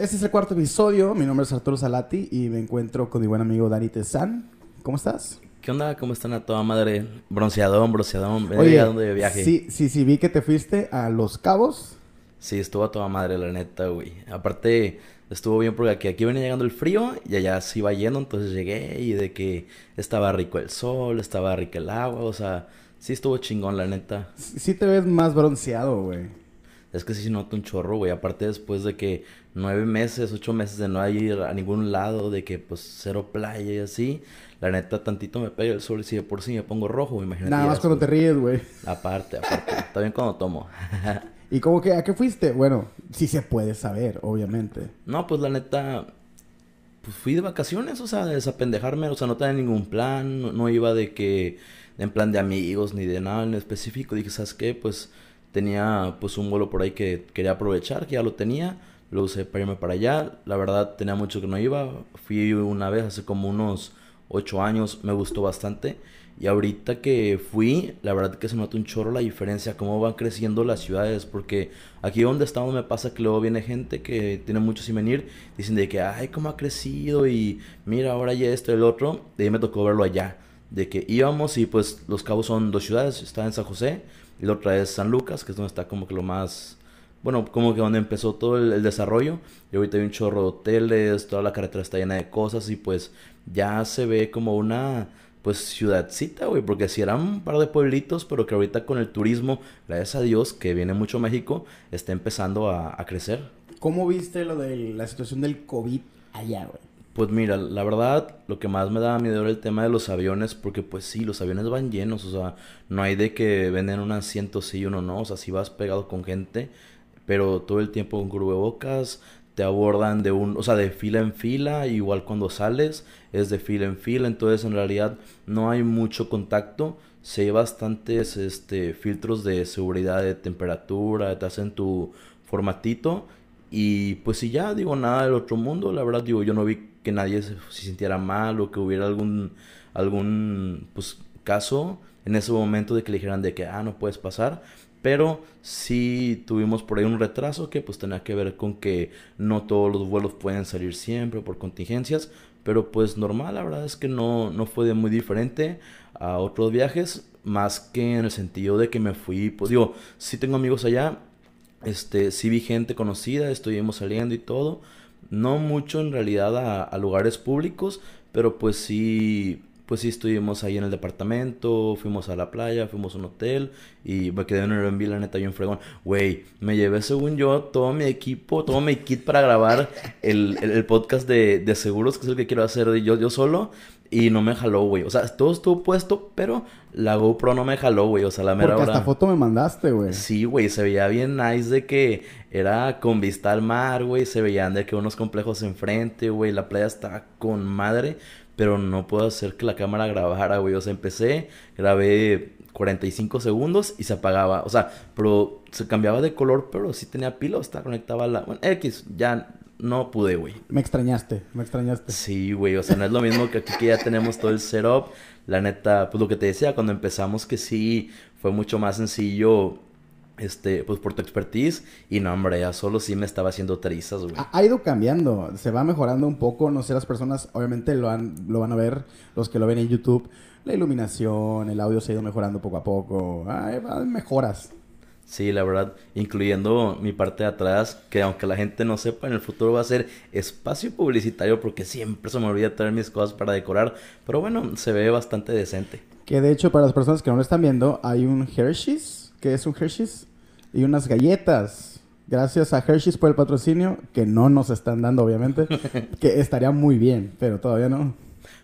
Este es el cuarto episodio. Mi nombre es Arturo Salati y me encuentro con mi buen amigo Darite San. ¿Cómo estás? ¿Qué onda? ¿Cómo están a toda madre? Bronceadón. Oye, ¿dónde de viaje? Sí, vi que te fuiste a Los Cabos. Sí, estuvo a toda madre, la neta, güey. Aparte, estuvo bien porque aquí venía llegando el frío y allá se iba yendo, entonces llegué y de que estaba rico el sol, estaba rica el agua, o sea, sí estuvo chingón, la neta. Sí te ves más bronceado, güey. Es que sí se nota un chorro, güey. Aparte, después de que 8 meses de no ir a ningún lado, de que pues cero playa y así, la neta tantito me pega el sol y si de por sí me pongo rojo, imagínate. Nada más cuando te ríes, güey. Aparte. También cuando tomo. ¿Y cómo que a qué fuiste? Bueno, sí se puede saber, obviamente. No, pues la neta, pues fui de vacaciones, o sea, de desapendejarme, o sea, no tenía ningún plan, no iba de que, en plan de amigos ni de nada en específico. Dije, ¿sabes qué? Pues tenía pues un vuelo por ahí que quería aprovechar, que ya lo tenía, lo usé para irme para allá. La verdad tenía mucho que no iba, fui una vez hace como unos 8 años, me gustó bastante. Y ahorita que fui, la verdad que se nota un chorro la diferencia, cómo van creciendo las ciudades, porque aquí donde estamos me pasa que luego viene gente que tiene mucho sin venir, dicen de que, ay, cómo ha crecido, y mira, ahora ya esto, el otro, de ahí me tocó verlo allá, de que íbamos y pues Los Cabos son 2 ciudades, está en San José, y la otra es San Lucas, que es donde está como que lo más... Bueno, como que donde empezó todo el desarrollo. Y ahorita hay un chorro de hoteles, toda la carretera está llena de cosas y pues ya se ve como una pues ciudadcita, güey. Porque si eran un par de pueblitos, pero que ahorita con el turismo, gracias a Dios, que viene mucho México, está empezando a crecer. ¿Cómo viste lo de la situación del COVID allá, güey? Pues mira, la verdad, lo que más me daba miedo era el tema de los aviones, porque pues sí, los aviones van llenos, o sea, no hay de que venden un asiento sí y uno no, o sea, si vas pegado con gente, pero todo el tiempo con cubrebocas, te abordan de fila en fila, igual cuando sales, es de fila en fila, entonces en realidad no hay mucho contacto, sí hay bastantes filtros de seguridad, de temperatura, te hacen tu formatito, y pues sí ya, digo, nada del otro mundo, la verdad, digo, yo no vi que nadie se sintiera mal o que hubiera algún pues caso en ese momento de que le dijeran de que no puedes pasar, pero sí tuvimos por ahí un retraso que pues tenía que ver con que no todos los vuelos pueden salir siempre por contingencias, pero pues normal, la verdad es que no fue de muy diferente a otros viajes, más que en el sentido de que me fui, pues digo, sí tengo amigos allá, sí vi gente conocida, estuvimos saliendo y todo. No mucho en realidad a lugares públicos, pero pues sí estuvimos ahí en el departamento, fuimos a la playa, fuimos a un hotel y me quedé en el Airbnb, la neta, bien fregón. Güey, me llevé, según yo, todo mi equipo, todo mi kit para grabar el podcast de seguros, que es el que quiero hacer yo solo, y no me jaló, güey. O sea, todo estuvo puesto, pero la GoPro no me jaló, güey. O sea, la mera hora... Porque hasta foto me mandaste, güey. Sí, güey. Se veía bien nice de que era con vista al mar, güey. Se veían de que unos complejos enfrente, güey. La playa estaba con madre, pero no puedo hacer que la cámara grabara, güey. O sea, empecé, grabé 45 segundos y se apagaba. O sea, pero se cambiaba de color, pero sí tenía pila. O sea, conectaba la... Bueno, X, ya... No pude, güey. Me extrañaste. Sí, güey, o sea, no es lo mismo que aquí que ya tenemos todo el setup. La neta, pues lo que te decía, cuando empezamos que sí, fue mucho más sencillo, pues por tu expertise. Y no, hombre, ya solo sí me estaba haciendo trizas, güey. Ha ido cambiando, se va mejorando un poco, no sé, las personas obviamente lo van a ver, los que lo ven en YouTube. La iluminación, el audio se ha ido mejorando poco a poco, mejoras. Sí, la verdad, incluyendo mi parte de atrás, que aunque la gente no sepa, en el futuro va a ser espacio publicitario porque siempre se me olvida traer mis cosas para decorar, pero bueno, se ve bastante decente. Que de hecho, para las personas que no lo están viendo, hay un Hershey's, que es un Hershey's, y unas galletas. Gracias a Hershey's por el patrocinio, que no nos están dando, obviamente, que estaría muy bien, pero todavía no.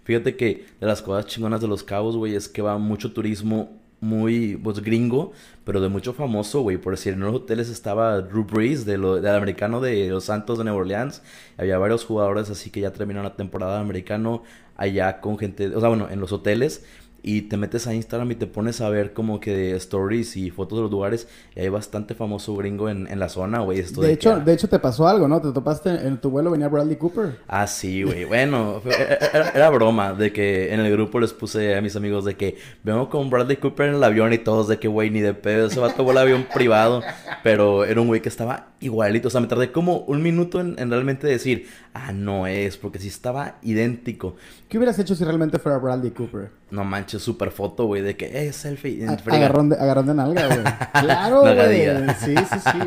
Fíjate que de las cosas chingonas de Los Cabos, güey, es que va mucho turismo muy, pues, gringo, pero de mucho famoso, güey. Por decir, en los hoteles estaba Drew Brees, del americano de los Santos de New Orleans. Había varios jugadores así que ya terminaron la temporada de americano allá con gente, o sea, bueno, en los hoteles. y te metes a Instagram y te pones a ver como que stories y fotos de los lugares, y hay bastante famoso gringo en la zona, güey. De hecho te pasó algo, ¿no? Te topaste en tu vuelo, venía Bradley Cooper. Ah, sí, güey. Bueno, era broma de que en el grupo les puse a mis amigos de que vengo con Bradley Cooper en el avión y todos de que, güey, ni de pedo, ese vato vuela avión privado, pero era un güey que estaba igualito. O sea, me tardé como un minuto en realmente decir, ah, no es, porque sí estaba idéntico. ¿Qué hubieras hecho si realmente fuera Bradley Cooper? No manches, super foto, güey, de que selfie. Agarrón de nalga, güey. Claro, güey. No, sí,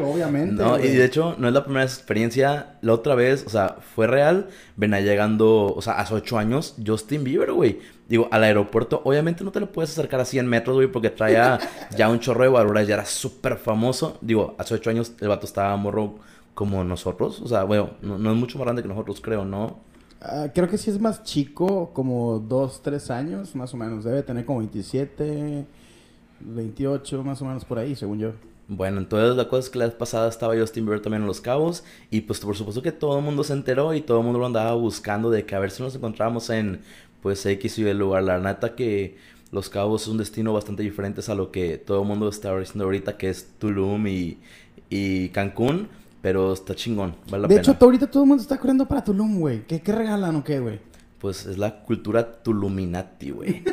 obviamente. No, wey. Y de hecho, no es la primera experiencia. La otra vez, o sea, fue real. Venía llegando, o sea, hace 8 años, Justin Bieber, güey. Digo, al aeropuerto, obviamente no te le puedes acercar a 100 metros, güey, porque traía ya un chorro de varuras, ya era súper famoso. Digo, hace 8 años el vato estaba morro como nosotros. O sea, bueno, no es mucho más grande que nosotros, creo, ¿no? Creo que sí es más chico, como 2, 3 años, más o menos. Debe tener como 27, 28, más o menos por ahí, según yo. Bueno, entonces la cosa es que la vez pasada estaba Justin Bieber también en Los Cabos. Y pues por supuesto que todo el mundo se enteró y todo el mundo lo andaba buscando de que a ver si nos encontrábamos en, pues, X y el lugar. La neta que Los Cabos es un destino bastante diferente a lo que todo el mundo está diciendo ahorita, que es Tulum y Cancún. Pero está chingón, vale la pena. De hecho, ahorita todo el mundo está corriendo para Tulum, güey. ¿Qué regalan o qué, güey? Pues es la cultura tuluminati, güey.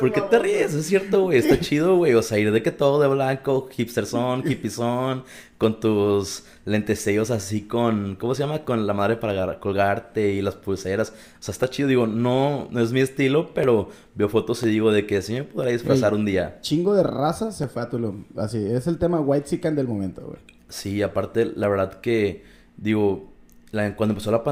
¿Por qué te ríes? Es cierto, güey. Está chido, güey. O sea, ir de que todo de blanco, hipsterzón, hippizón, con tus lentecillos así con... ¿Cómo se llama? Con la madre para colgarte y las pulseras. O sea, está chido. Digo, no es mi estilo, pero veo fotos y digo de que sí me podrá disfrazar un día. Chingo de raza se fue a Tulum. Así, es el tema whitezican del momento, güey. Sí, aparte, la verdad que, digo, cuando empezó la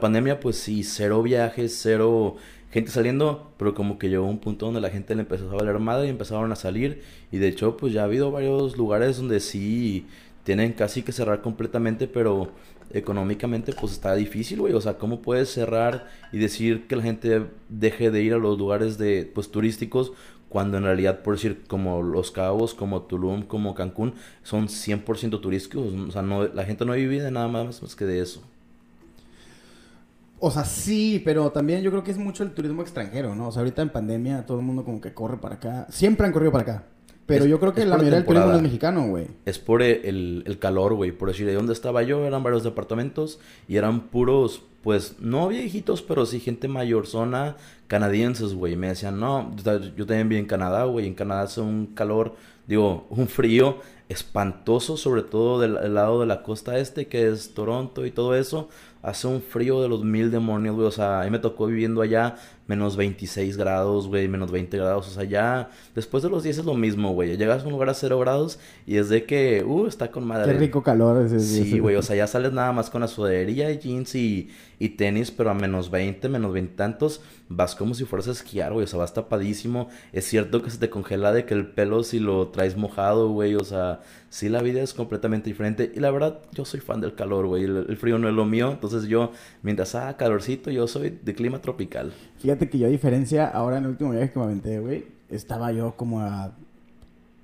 pandemia, pues sí, cero viajes, cero gente saliendo, pero como que llegó un punto donde la gente le empezó a valer madre y empezaron a salir, y de hecho, pues ya ha habido varios lugares donde sí tienen casi que cerrar completamente, pero económicamente, pues está difícil, güey. O sea, ¿cómo puedes cerrar y decir que la gente deje de ir a los lugares de, pues, turísticos? Cuando en realidad, por decir, como Los Cabos, como Tulum, como Cancún, son 100% turísticos. O sea, no, la gente no vive de nada más que de eso. O sea, sí, pero también yo creo que es mucho el turismo extranjero, ¿no? O sea, ahorita en pandemia todo el mundo como que corre para acá. Siempre han corrido para acá. Pero yo creo que la mayoría del turismo no es mexicano, güey. Es por el calor, güey. Por decir, de donde estaba yo eran varios departamentos y eran puros, pues, no viejitos, pero sí gente mayor, zona canadienses, güey. Me decían, no, yo también vi en Canadá, güey. En Canadá hace un calor, digo, un frío espantoso, sobre todo del lado de la costa este, que es Toronto y todo eso. Hace un frío de los 1000 demonios, güey. O sea, a mí me tocó viviendo allá menos 26 grados, güey, menos 20 grados. O sea, ya después de los 10 es lo mismo, güey. Llegas a un lugar a 0 grados y es de que, está con madre. Qué rico calor ese. Sí, güey. O sea, ya sales nada más con la sudadería y jeans y tenis, pero a menos 20, menos 20 tantos, vas como si fueras a esquiar, güey. O sea, vas tapadísimo. Es cierto que se te congela de que el pelo si lo traes mojado, güey. O sea, sí, la vida es completamente diferente. Y la verdad, yo soy fan del calor, güey. El frío no es lo mío. Entonces yo, mientras calorcito, yo soy de clima tropical. Fíjate que yo, a diferencia, ahora en el último viaje que me aventé, güey, estaba yo como a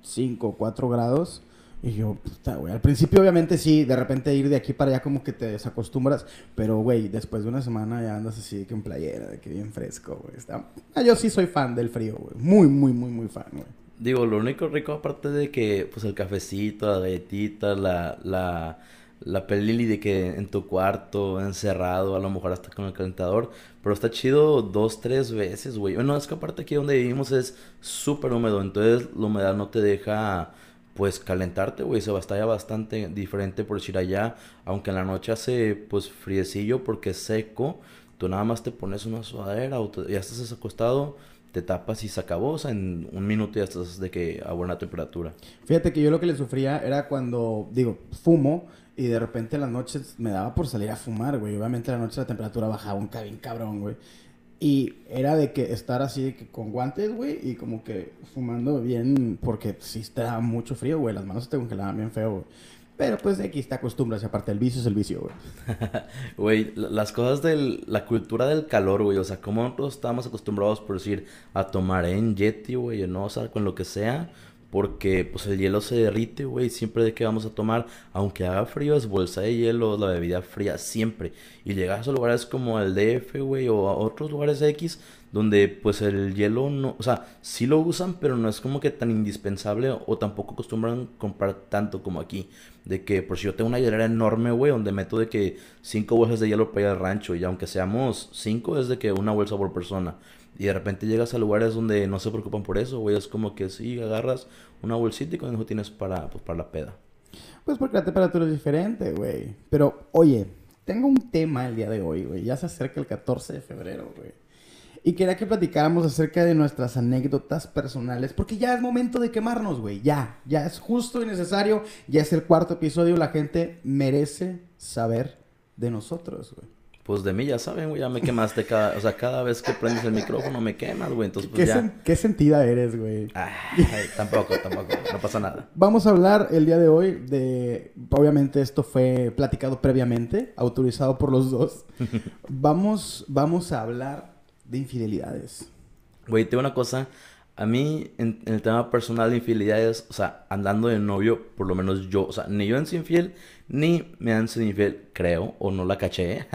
5 o 4 grados. Y yo, puta, güey, al principio obviamente sí, de repente ir de aquí para allá como que te desacostumbras, pero, güey, después de una semana ya andas así que en playera, de que bien fresco, güey. Yo sí soy fan del frío, güey, muy, muy, muy, muy fan, güey. Digo, lo único rico aparte de que, pues, el cafecito, las galletitas, la peli de que en tu cuarto, encerrado, a lo mejor hasta con el calentador, pero está chido 2, 3 veces, güey. Bueno, es que aparte aquí donde vivimos es súper húmedo, entonces la humedad no te deja... pues calentarte, güey, se batalla bastante diferente por decir allá, aunque en la noche hace, pues, friecillo porque es seco, tú nada más te pones una sudadera o ya estás acostado, te tapas y se acabó, o sea, en un minuto ya estás de que a buena temperatura. Fíjate que yo lo que le sufría era cuando, digo, fumo y de repente en las noches me daba por salir a fumar, güey, obviamente en la noche la temperatura bajaba un cabrón, güey. Y era de que estar así de que con guantes, güey, y como que fumando bien, porque sí te daba mucho frío, güey. Las manos te congelaban bien feo, güey. Pero pues de aquí te acostumbras, y aparte el vicio es el vicio, güey. Güey, las cosas de la cultura del calor, güey. O sea, como nosotros estábamos acostumbrados, por decir, a tomar en Yeti, güey, no, o sea, con lo que sea... Porque, pues, el hielo se derrite, güey. Siempre de que vamos a tomar, aunque haga frío, es bolsa de hielo, la bebida fría, siempre. Y llegas a lugares como el DF, güey, o a otros lugares X, donde pues el hielo no, o sea, sí lo usan, pero no es como que tan indispensable o tampoco acostumbran comprar tanto como aquí. De que, por si yo tengo una hielera enorme, güey, donde meto de que 5 bolsas de hielo para ir al rancho, y aunque seamos 5, es de que una bolsa por persona. Y de repente llegas a lugares donde no se preocupan por eso, güey, es como que sí, agarras una bolsita y con eso tienes para, pues, para la peda. Pues porque la temperatura es diferente, güey. Pero, oye, tengo un tema el día de hoy, güey. Ya se acerca el 14 de febrero, güey. Y quería que platicáramos acerca de nuestras anécdotas personales, porque ya es momento de quemarnos, güey. Ya es justo y necesario. Ya es el cuarto episodio. La gente merece saber de nosotros, güey. Pues de mí ya saben, güey. Ya me quemaste cada... O sea, cada vez que prendes el micrófono me quemas, güey. Entonces, pues ya... ¿Qué sentida eres, güey? Ay, tampoco. No pasa nada. Vamos a hablar el día de hoy de... Obviamente esto fue platicado previamente, autorizado por los dos. Vamos a hablar... de infidelidades. Güey, te digo una cosa. A mí, en el tema personal de infidelidades, o sea, andando de novio, por lo menos yo, o sea, ni yo han sido infiel, ni me han sido infiel, creo, o no la caché.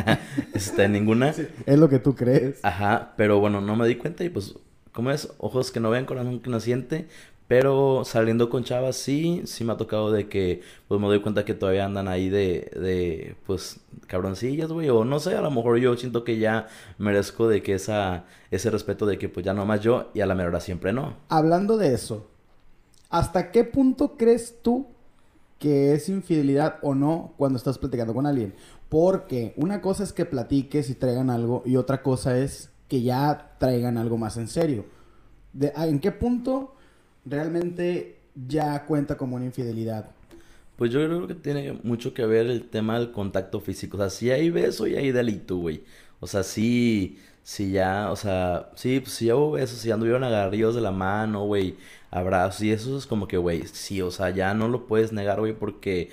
Ninguna. Sí, es lo que tú crees. Ajá, pero bueno, no me di cuenta y pues, ¿cómo es? Ojos que no ven, corazón que no siente. Pero saliendo con chavas sí me ha tocado de que, pues me doy cuenta que todavía andan ahí de pues, cabroncillas, güey. O no sé, a lo mejor yo siento que ya merezco de que ese respeto de que pues ya nomás yo y a la menor hora siempre no. Hablando de eso, ¿hasta qué punto crees tú que es infidelidad o no cuando estás platicando con alguien? Porque una cosa es que platiques y traigan algo y otra cosa es que ya traigan algo más en serio. ¿En qué punto... realmente ya cuenta como una infidelidad? Pues yo creo que tiene mucho que ver el tema del contacto físico. O sea, si hay beso y hay delito, güey. O sea, si ya, o sea, pues si ya hubo besos, si anduvieron agarridos de la mano, güey, abrazos y eso es como que, güey, sí, o sea, ya no lo puedes negar, güey, porque...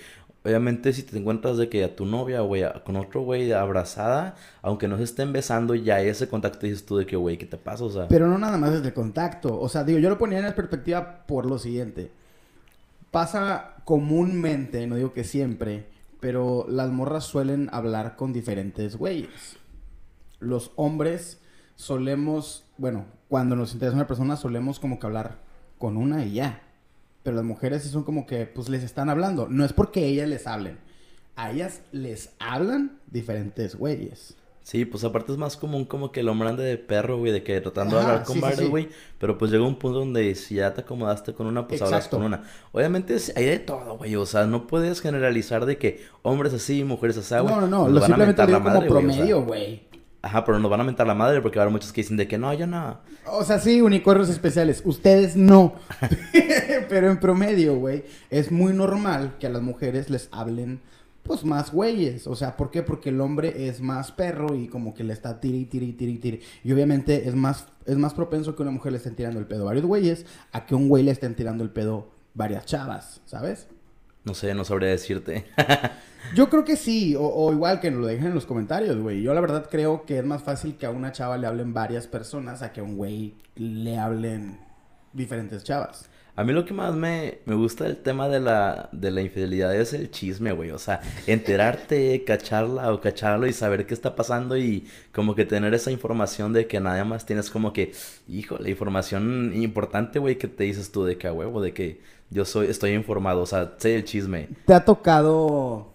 obviamente, si te encuentras de que a tu novia, güey, con otro güey abrazada, aunque no se estén besando, ya ese contacto dices tú de que, güey, ¿qué te pasa? O sea... pero no nada más desde el contacto. O sea, digo, yo lo ponía en la perspectiva por lo siguiente. Pasa comúnmente, no digo que siempre, pero las morras suelen hablar con diferentes güeyes. Los hombres solemos, bueno, cuando nos interesa una persona, solemos como que hablar con una y ya. Pero las mujeres son como que, pues, les están hablando. No es porque ellas les hablen. A ellas les hablan diferentes güeyes. Sí, pues, aparte es más común como que el hombre ande de perro, güey, de que tratando de hablar con varios, güey. Sí. Pero, pues, llega un punto donde si ya te acomodaste con una, pues, hablas con una. Obviamente, hay de todo, güey. O sea, no puedes generalizar de que hombres así, mujeres así, güey. No. Lo simplemente digo como promedio, güey. Ajá, pero nos van a mentar la madre porque va a haber muchos que dicen de que no, yo no. O sea, sí, unicornios especiales. Ustedes no. Pero en promedio, güey, es muy normal que a las mujeres les hablen, pues, más güeyes. O sea, ¿por qué? Porque el hombre es más perro y como que le está tiri. Y obviamente es más propenso que una mujer le estén tirando el pedo a varios güeyes a que un güey le estén tirando el pedo varias chavas, ¿sabes? No sé, no sabría decirte. Yo creo que sí, o igual que nos lo dejen en los comentarios, güey. Yo la verdad creo que es más fácil que a una chava le hablen varias personas a que a un güey le hablen diferentes chavas. A mí lo que más me gusta del tema de la infidelidad es el chisme, güey. O sea, enterarte, cacharla o cacharlo y saber qué está pasando y como que tener esa información de que nada más tienes como que, hijo, la información importante, güey, que te dices tú de que a huevo, de que yo estoy informado, o sea, sé el chisme. ¿Te ha tocado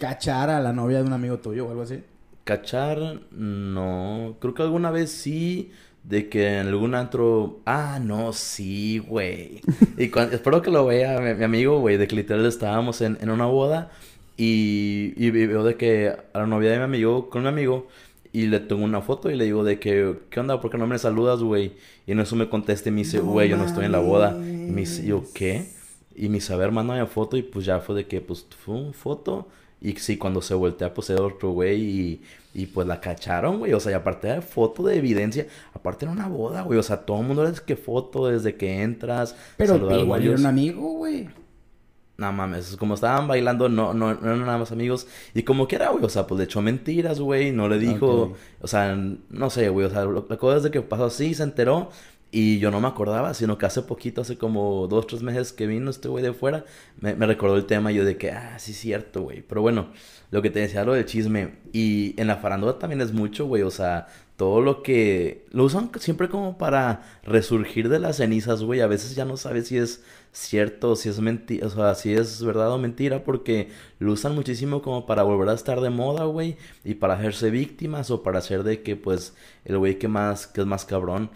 cachar a la novia de un amigo tuyo o algo así? Cachar, no. Creo que alguna vez sí... de que en algún antro... ah, no, sí, güey. Y cuando... espero que lo vea mi amigo, güey. De que literal estábamos en una boda. Y veo de que... a la novia de mi amigo... con mi amigo... y le tomo una foto y le digo de que... ¿qué onda? ¿Por qué no me saludas, güey? Y en eso me contesta y me dice... güey, yo no estoy en la boda. Y me dice... yo, ¿qué? Y me dice... a ver, mándame una foto. Y pues ya fue de que... pues fue una foto... y sí, cuando se voltea, pues era otro güey y pues la cacharon, güey. O sea, y aparte de foto de evidencia, aparte era una boda, güey. O sea, todo el mundo es que foto desde que entras. Pero igual era un amigo, güey. No mames, como estaban bailando, no eran nada más amigos. Y como que era, güey, o sea, pues le echó mentiras, güey. No le dijo, okay. O sea, no sé, güey. O sea, la cosa es de que pasó así, se enteró. Y yo no me acordaba, sino que hace poquito, hace como 2-3 meses que vino este güey de fuera, me recordó el tema y yo de que, sí es cierto, güey. Pero bueno, lo que te decía, lo del chisme. Y en la farándula también es mucho, güey, o sea, Todo lo que... Lo usan siempre como para resurgir de las cenizas, güey. A veces ya no sabes si es cierto, si es mentira, o sea, si es verdad o mentira. Porque lo usan muchísimo como para volver a estar de moda, güey. Y para hacerse víctimas o para hacer de que, pues, el güey que es más cabrón.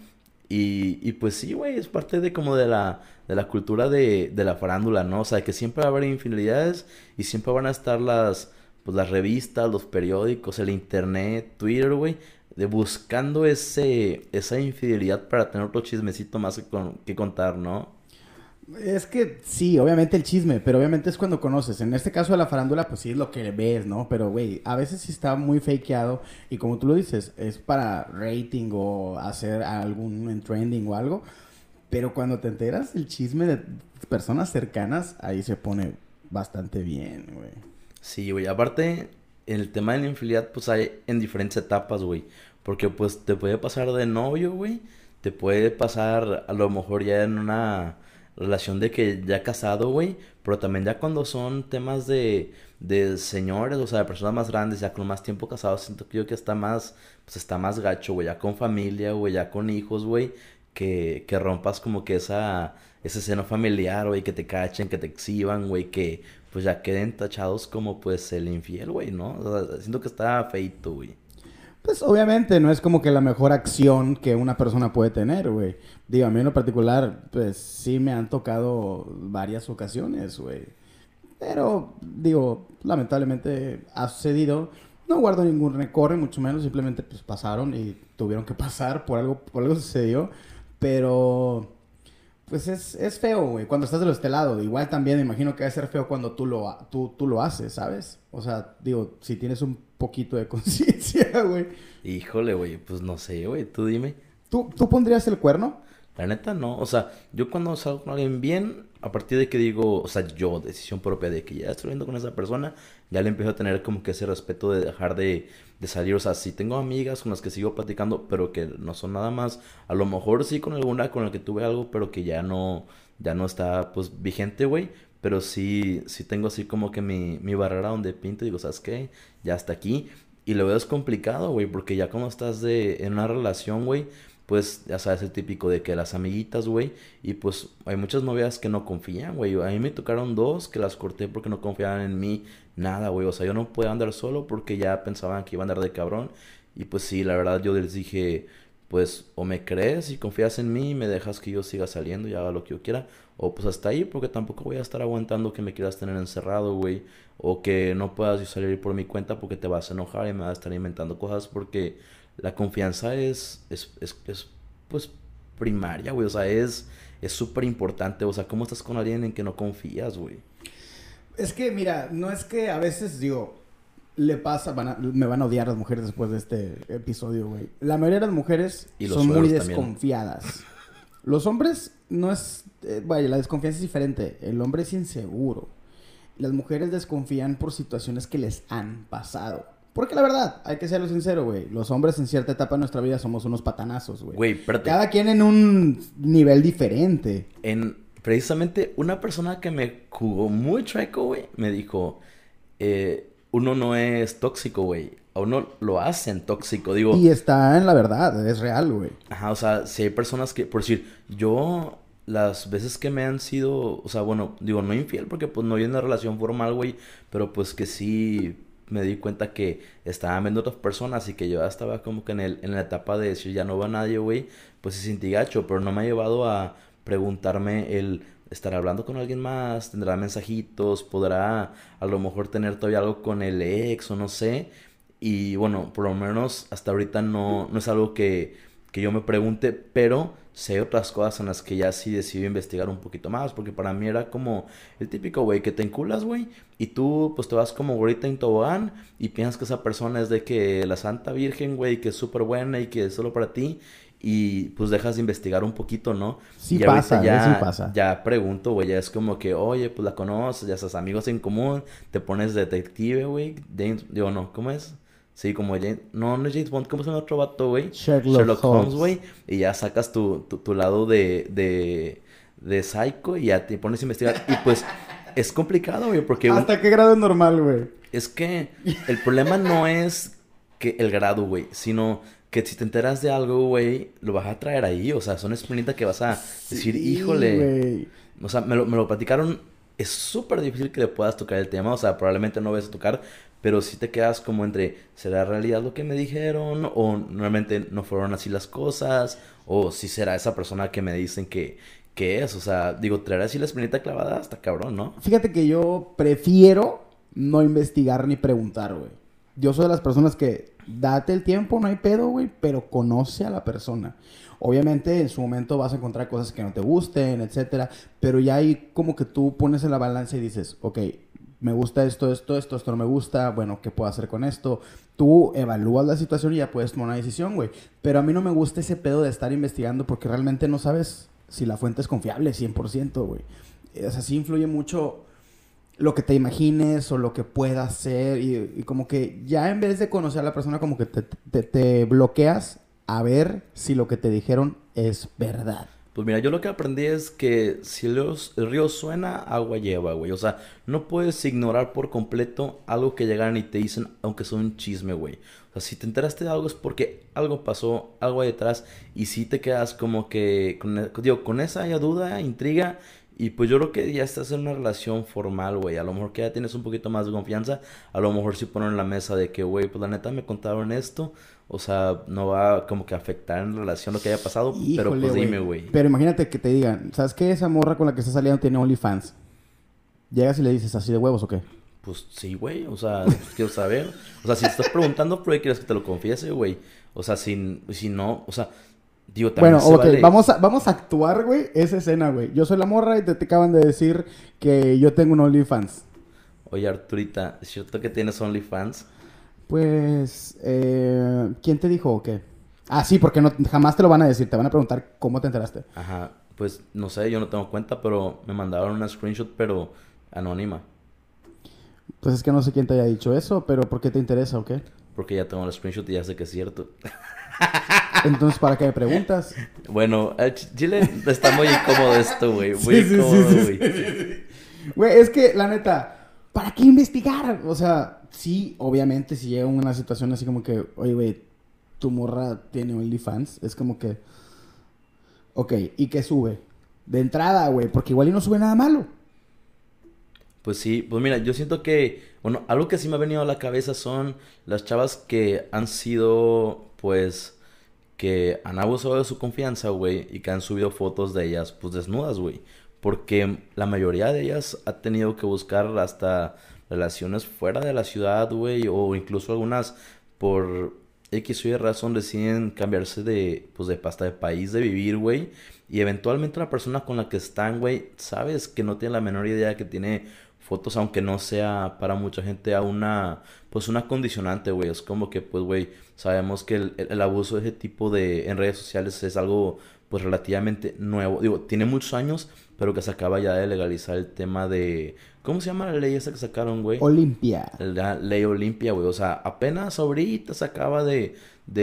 Y pues sí, güey, es parte de como de la cultura de la farándula, ¿no? O sea, que siempre va a haber infidelidades y siempre van a estar las revistas, los periódicos, el internet, Twitter, güey. Buscando esa infidelidad para tener otro chismecito más que contar, ¿no? Es que sí, obviamente el chisme, pero obviamente es cuando conoces. En este caso de la farándula, pues sí es lo que ves, ¿no? Pero, güey, a veces sí está muy fakeado y como tú lo dices, es para rating o hacer algún trending o algo. Pero cuando te enteras el chisme de personas cercanas, ahí se pone bastante bien, güey. Sí, güey, aparte... El tema de la infidelidad, pues, hay en diferentes etapas, güey. Porque, pues, te puede pasar de novio, güey. Te puede pasar, a lo mejor, ya en una relación de que ya casado, güey. Pero también ya cuando son temas de señores, o sea, de personas más grandes, ya con más tiempo casados, siento que yo que está más gacho, güey. Ya con familia, güey, ya con hijos, güey. Que rompas como que ese seno familiar, güey. Que te cachen, que te exhiban, güey, que... pues ya queden tachados como, pues, el infiel, güey, ¿no? O sea, siento que está feito, güey. Pues, obviamente, no es como que la mejor acción que una persona puede tener, güey. Digo, a mí en lo particular, pues, sí me han tocado varias ocasiones, güey. Pero, digo, lamentablemente ha sucedido. No guardo ningún rencor, mucho menos. Simplemente, pues, pasaron y tuvieron que pasar por algo sucedió. Pero... pues es feo, güey, cuando estás de este lado. Igual también me imagino que va a ser feo cuando tú lo haces, ¿sabes? O sea, digo, si tienes un poquito de conciencia, güey. Híjole, güey, pues no sé, güey, tú dime. ¿Tú pondrías el cuerno? La neta, no. O sea, yo cuando salgo con alguien bien, a partir de que digo, o sea, yo, decisión propia de que ya estoy viendo con esa persona, ya le empiezo a tener como que ese respeto de dejar de salir. O sea, si tengo amigas con las que sigo platicando, pero que no son nada más, a lo mejor sí con alguna con la que tuve algo, pero que ya no está, pues, vigente, güey. Pero sí tengo así como que mi barrera donde pinto y digo, ¿sabes qué? Ya hasta aquí. Y lo veo es complicado, güey, porque ya como estás en una relación, güey, pues, ya sabes, el típico de que las amiguitas, güey, y pues hay muchas novias que no confían, güey. A mí me tocaron 2 que las corté porque no confiaban en mí nada, güey. O sea, yo no podía andar solo porque ya pensaban que iba a andar de cabrón. Y pues sí, la verdad, yo les dije, pues, o me crees y confías en mí y me dejas que yo siga saliendo y haga lo que yo quiera. O pues hasta ahí, porque tampoco voy a estar aguantando que me quieras tener encerrado, güey. O que no puedas salir por mi cuenta porque te vas a enojar y me vas a estar inventando cosas porque... la confianza es pues, primaria, güey. O sea, es súper importante. O sea, ¿cómo estás con alguien en que no confías, güey? Es que, mira, no es que a veces, digo, le pasa... me van a odiar las mujeres después de este episodio, güey. La mayoría de las mujeres son muy desconfiadas. También. Los hombres no es... vaya, la desconfianza es diferente. El hombre es inseguro. Las mujeres desconfían por situaciones que les han pasado. Porque la verdad, hay que serlo sincero, güey. Los hombres en cierta etapa de nuestra vida somos unos patanazos, güey. Güey, espérate. Cada quien en un nivel diferente. Precisamente, una persona que me jugó muy chueco, güey, me dijo... uno no es tóxico, güey. A uno lo hacen tóxico, digo... Y está en la verdad, es real, güey. Ajá, o sea, si hay personas que... Por decir, yo... las veces que me han sido... O sea, bueno, digo, no infiel porque pues no hay una relación formal, güey. Pero pues que sí... me di cuenta que estaban viendo otras personas y que yo ya estaba como que en la etapa de decir ya no va nadie, güey, pues se sentí gacho, pero no me ha llevado a preguntarme el estar hablando con alguien más, tendrá mensajitos, podrá a lo mejor tener todavía algo con el ex o no sé. Y bueno, por lo menos hasta ahorita no es algo que yo me pregunte, pero sé otras cosas en las que ya sí decidí investigar un poquito más, porque para mí era como el típico, güey, que te enculas, güey, y tú, pues, te vas como gorita en tobogán y piensas que esa persona es de que la Santa Virgen, güey, que es súper buena y que es solo para ti, y, pues, dejas de investigar un poquito, ¿no? Sí pasa, sí pasa. Ya pregunto, güey, ya es como que, oye, pues, la conoces, ya estás amigos en común, te pones detective, güey, digo, no, ¿cómo es? Sí, como James... No es James Bond. ¿Cómo se llama otro vato, güey? Sherlock Holmes, güey. Y ya sacas tu lado de psycho y ya te pones a investigar. Y pues es complicado, güey, porque... ¿Hasta qué grado es normal, güey? Es que el problema no es que el grado, güey, sino que si te enteras de algo, güey, lo vas a traer ahí. O sea, son experiencias que vas a decir, híjole. Wey. O sea, me lo platicaron. Es súper difícil que le puedas tocar el tema. O sea, probablemente no vas a tocar, pero sí te quedas como entre, ¿será realidad lo que me dijeron? O normalmente no fueron así las cosas. O si será esa persona que me dicen que es. O sea, digo, traer así la espinita clavada hasta cabrón, ¿no? Fíjate que yo prefiero no investigar ni preguntar, güey. Yo soy de las personas que date el tiempo, no hay pedo, güey, pero conoce a la persona. Obviamente en su momento vas a encontrar cosas que no te gusten, etcétera, pero ya ahí como que tú pones en la balanza y dices, ok, me gusta esto no me gusta, bueno, ¿qué puedo hacer con esto? Tú evalúas la situación y ya puedes tomar una decisión, güey. Pero a mí no me gusta ese pedo de estar investigando porque realmente no sabes si la fuente es confiable 100%, güey. O sea, sí influye mucho lo que te imagines o lo que puedas ser y como que ya en vez de conocer a la persona como que te bloqueas a ver si lo que te dijeron es verdad. Pues mira, yo lo que aprendí es que si el río suena, agua lleva, güey. O sea, no puedes ignorar por completo algo que llegaron y te dicen, aunque sea un chisme, güey. O sea, si te enteraste de algo es porque algo pasó, algo hay detrás. Y si te quedas como que, con esa duda, intriga. Y pues yo creo que ya estás en una relación formal, güey. A lo mejor que ya tienes un poquito más de confianza. A lo mejor sí ponen en la mesa de que, güey, pues la neta me contaron esto. O sea, no va como que a afectar en relación lo que haya pasado. Híjole, pero pues dime, güey. Pero imagínate que te digan, ¿sabes qué? Esa morra con la que estás saliendo tiene OnlyFans. ¿Llegas y le dices así de huevos o qué? Pues sí, güey. O sea, pues, quiero saber. O sea, si te estás preguntando, ¿por qué quieres que te lo confiese, güey? O sea, si no, o sea... Digo, bueno, ok, vale. vamos a actuar, güey, esa escena, güey. Yo soy la morra y te acaban de decir que yo tengo un OnlyFans. Oye, Arturita, ¿es cierto que tienes OnlyFans? Pues, ¿quién te dijo o qué? Ah, sí, porque no, jamás te lo van a decir, te van a preguntar cómo te enteraste. Ajá, pues, no sé, yo no tengo cuenta, pero me mandaron una screenshot, pero anónima. Pues es que no sé quién te haya dicho eso, pero ¿por qué te interesa o qué? Porque ya tengo el screenshot y ya sé que es cierto. Entonces, ¿para qué me preguntas? Bueno, Chile está muy incómodo esto, güey. Muy incómodo, güey. Güey, es que, la neta, ¿para qué investigar? O sea, sí, obviamente, si llega una situación así como que, oye, güey, tu morra tiene OnlyFans, es como que, ok, ¿y qué sube? De entrada, güey, porque igual y no sube nada malo. Pues sí, pues mira, yo siento que, bueno, algo que sí me ha venido a la cabeza son las chavas que han sido, pues, que han abusado de su confianza, güey, y que han subido fotos de ellas, pues, desnudas, güey. Porque la mayoría de ellas ha tenido que buscar hasta relaciones fuera de la ciudad, güey, o incluso algunas por X o Y razón deciden cambiarse de, pues, de pasta de país, de vivir, güey. Y eventualmente la persona con la que están, güey, sabes que no tiene la menor idea que tiene fotos, aunque no sea para mucha gente a una, pues una condicionante, güey. Es como que, pues, güey, sabemos que el abuso de ese tipo de, en redes sociales es algo, pues, relativamente nuevo. Digo, tiene muchos años, pero que se acaba ya de legalizar el tema de, ¿cómo se llama la ley esa que sacaron, güey? Olimpia. La ley Olimpia, güey. O sea, apenas ahorita se acaba de